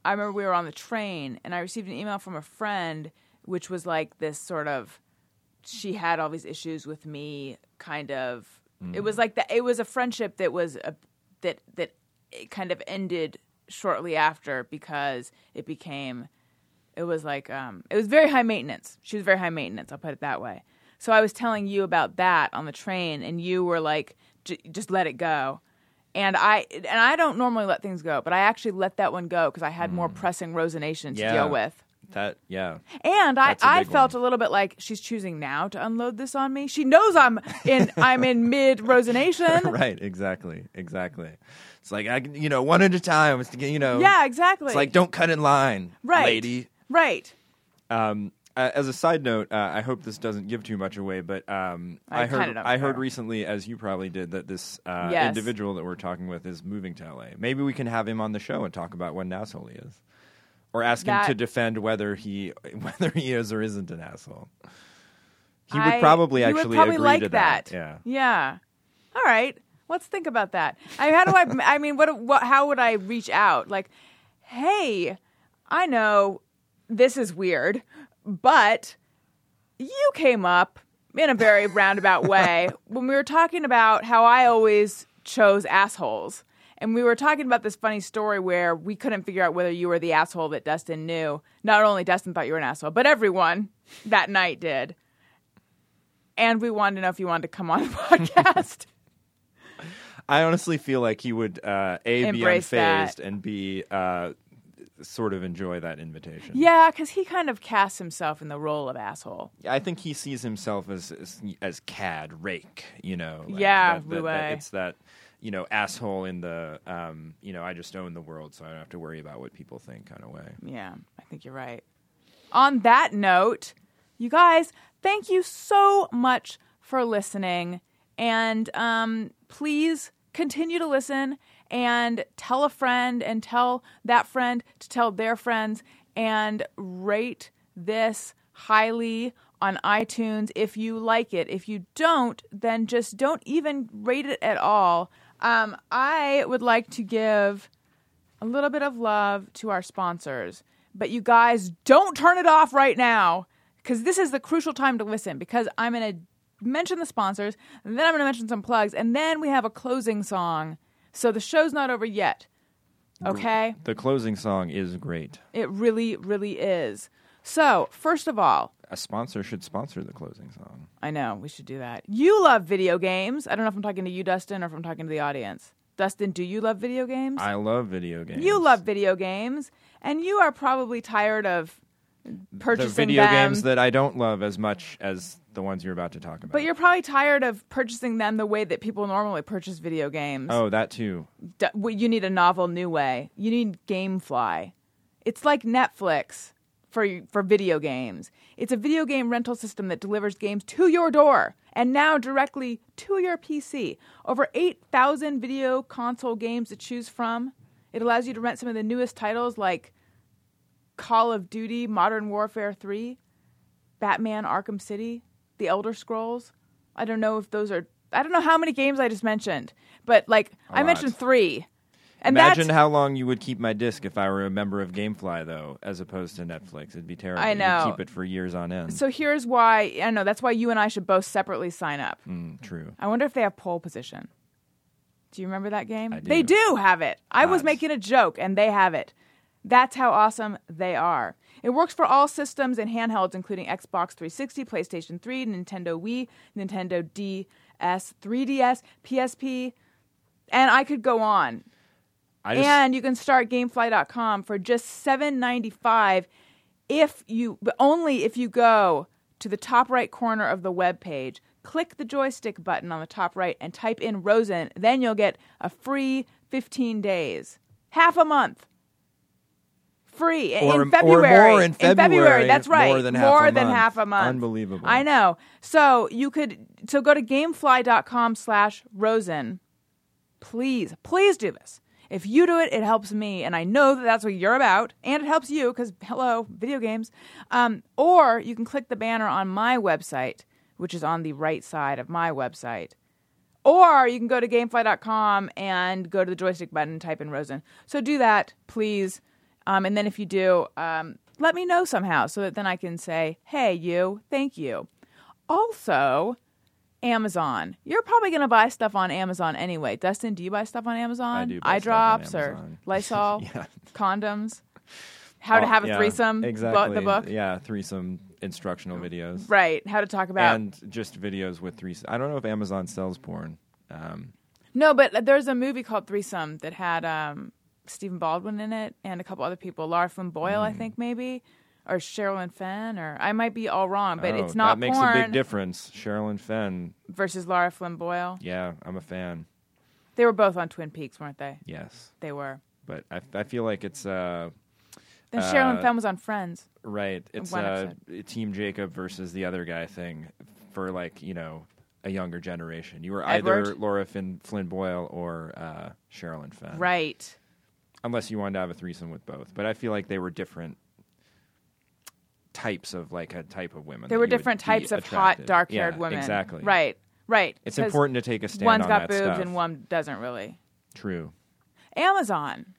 I remember we were on the train and I received an email from a friend which was like this sort of, she had all these issues with me kind of mm. it was like that it was a friendship that was a, that that it kind of ended shortly after because it became it was like um it was very high maintenance. She was very high maintenance, I'll put it that way. So I was telling you about that on the train and you were like, J- just let it go. And I and I don't normally let things go, but I actually let that one go because I had mm. more pressing rosination to yeah, deal with. That yeah. And I, I felt one. a little bit like she's choosing now to unload this on me. She knows I'm in I'm in mid rosination. Right, exactly, exactly. It's like I you know one at a time. It's you know yeah, exactly. It's like don't cut in line, right, lady. Right. Um. Uh, as a side note, uh, I hope this doesn't give too much away, but um, I, I heard I heard recently, as you probably did, that this uh, yes. individual that we're talking with is moving to L A. Maybe we can have him on the show and talk about what an asshole he is, or ask that... him to defend whether he whether he is or isn't an asshole. He I, would probably he actually would probably agree like to that. that. Yeah. Yeah. All right. Let's think about that. I mean, how do I? I mean, what, what? How would I reach out? Like, hey, I know this is weird. But you came up in a very roundabout way when we were talking about how I always chose assholes. And we were talking about this funny story where we couldn't figure out whether you were the asshole that Dustin knew. Not only Dustin thought you were an asshole, but everyone that night did. And we wanted to know if you wanted to come on the podcast. I honestly feel like he would, uh, A, Embrace be unfazed, that. and B, uh, sort of enjoy that invitation. Yeah, because he kind of casts himself in the role of asshole. I think he sees himself as as, as cad, rake, you know. Like yeah, that, that, that, it's that, you know, asshole in the, um, you know, I just own the world, so I don't have to worry about what people think kind of way. Yeah, I think you're right. On that note, you guys, thank you so much for listening. And um, please continue to listen and tell a friend and tell that friend to tell their friends and rate this highly on iTunes if you like it. If you don't, then just don't even rate it at all. Um, I would like to give a little bit of love to our sponsors. But you guys, don't turn it off right now because this is the crucial time to listen because I'm in a mention the sponsors, and then I'm going to mention some plugs, and then we have a closing song. So the show's not over yet, okay? The closing song is great. It really, really is. So, first of all... a sponsor should sponsor the closing song. I know, we should do that. You love video games. I don't know if I'm talking to you, Dustin, or if I'm talking to the audience. Dustin, do you love video games? I love video games. You love video games, and you are probably tired of purchasing the video them. games that I don't love as much as... the ones you're about to talk about. But you're probably tired of purchasing them the way that people normally purchase video games. Oh, that too. D- well, you need a novel new way. You need GameFly. It's like Netflix for for video games. It's a video game rental system that delivers games to your door and now directly to your P C. Over eight thousand video console games to choose from. It allows you to rent some of the newest titles like Call of Duty, Modern Warfare three, Batman Arkham City, The Elder Scrolls. I don't know if those are... I don't know how many games I just mentioned, but like a I lot. mentioned three. And Imagine that's... how long you would keep my disc if I were a member of GameFly, though, as opposed to Netflix. It'd be terrible. I know. You'd keep it for years on end. So here's why... I know. That's why you and I should both separately sign up. Mm, true. I wonder if they have pole position. Do you remember that game? I do. They do have it. Not. I was making a joke, and they have it. That's how awesome they are. It works for all systems and handhelds, including Xbox three sixty, PlayStation three, Nintendo Wii, Nintendo D S, three D S, P S P, and I could go on. I just... And you can start GameFly dot com for just seven dollars and ninety-five cents if you, but only if you go to the top right corner of the web page, click the joystick button on the top right, and type in Rosen. Then you'll get a free fifteen days, half a month. Free or, in February. Or more in February. In February, that's right. More than, half, more a than half a month. Unbelievable. I know. So you could so go to GameFly dot com slash Rosen. Please, please do this. If you do it, it helps me, and I know that that's what you're about, and it helps you because hello, video games. Um, or you can click the banner on my website, which is on the right side of my website. Or you can go to GameFly dot com and go to the joystick button and type in Rosen. So do that, please. Um, and then if you do, um, let me know somehow so that then I can say, hey, you, thank you. Also, Amazon. You're probably going to buy stuff on Amazon anyway. Dustin, do you buy stuff on Amazon? I do buy Eye drops stuff on Amazon. Or Lysol, yeah. Condoms, how oh, to have a yeah, threesome, exactly. The book. Yeah, threesome instructional videos. Right, how to talk about. And just videos with threesome. I don't know if Amazon sells porn. Um, no, but there's a movie called Threesome that had... Um, Stephen Baldwin in it, and a couple other people. Laura Flynn Boyle, mm. I think, maybe, or Sherilyn Fenn, or I might be all wrong, but oh, it's not porn. That makes porn. A big difference. Sherilyn Fenn. Versus Laura Flynn Boyle. Yeah, I'm a fan. They were both on Twin Peaks, weren't they? Yes. They were. But I, I feel like it's... Uh, then uh, Sherilyn Fenn was on Friends. Right. It's uh, Team Jacob versus the other guy thing for, like, you know... a younger generation. You were Edward? Either Laura Finn, Flynn Boyle or uh, Sherilyn Fenn. Right. Unless you wanted to have a threesome with both. But I feel like they were different types of, like, a type of women. They were different types of hot, dark-haired yeah, women. Exactly. Right, right. It's important to take a stand on that stuff. One's got boobs and one doesn't really. True. Amazon.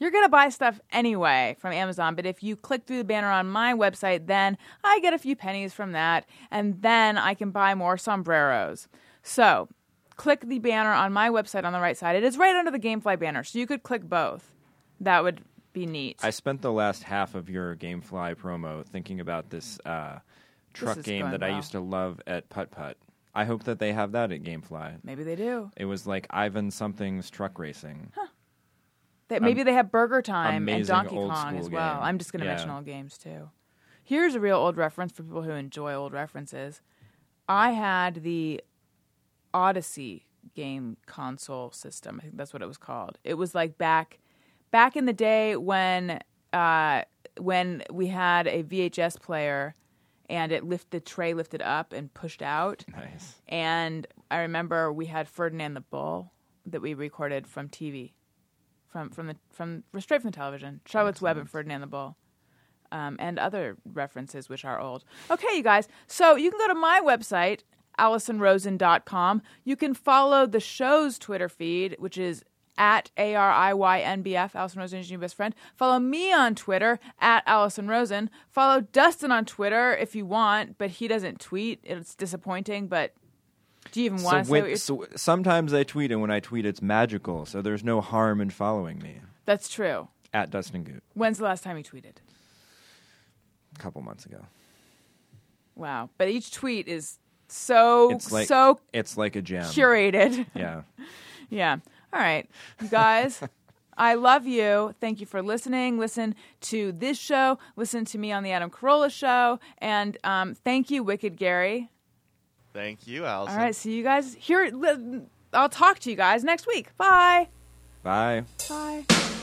You're going to buy stuff anyway from Amazon, but if you click through the banner on my website, then I get a few pennies from that, and then I can buy more sombreros. So... click the banner on my website on the right side. It is right under the GameFly banner, so you could click both. That would be neat. I spent the last half of your GameFly promo thinking about this uh, truck this game that well. I used to love at Putt Putt. I hope that they have that at GameFly. Maybe they do. It was like Ivan something's truck racing. Huh. They, maybe um, they have Burger Time and Donkey Kong as well. Game. I'm just going to yeah. mention old games too. Here's a real old reference for people who enjoy old references. I had the Odyssey game console system. I think that's what it was called. It was like back back in the day when uh, when we had a V H S player and it lift the tray lifted up and pushed out. Nice. And I remember we had Ferdinand the Bull that we recorded from T V, from from the from straight from the television. Charlotte's Web and Ferdinand the Bull. Um, and other references which are old. Okay, you guys. So you can go to my website, allison rosen dot com. You can follow the show's Twitter feed, which is at A R I Y N B F, Allison Rosen is your new best friend. Follow me on Twitter, at Allison Rosen. Follow Dustin on Twitter if you want, but he doesn't tweet. It's disappointing, but do you even want to so say when, what you're... So sometimes I tweet, and when I tweet, it's magical, so there's no harm in following me. That's true. At Dustin Goot. When's the last time you tweeted? A couple months ago. Wow. But each tweet is so, it's like, so... It's like a gem. Curated. Yeah. Yeah. All right. You guys, I love you. Thank you for listening. Listen to this show. Listen to me on The Adam Carolla Show. And um, thank you, Wicked Gary. Thank you, Allison. All right. See you guys here. I'll talk to you guys next week. Bye. Bye. Bye.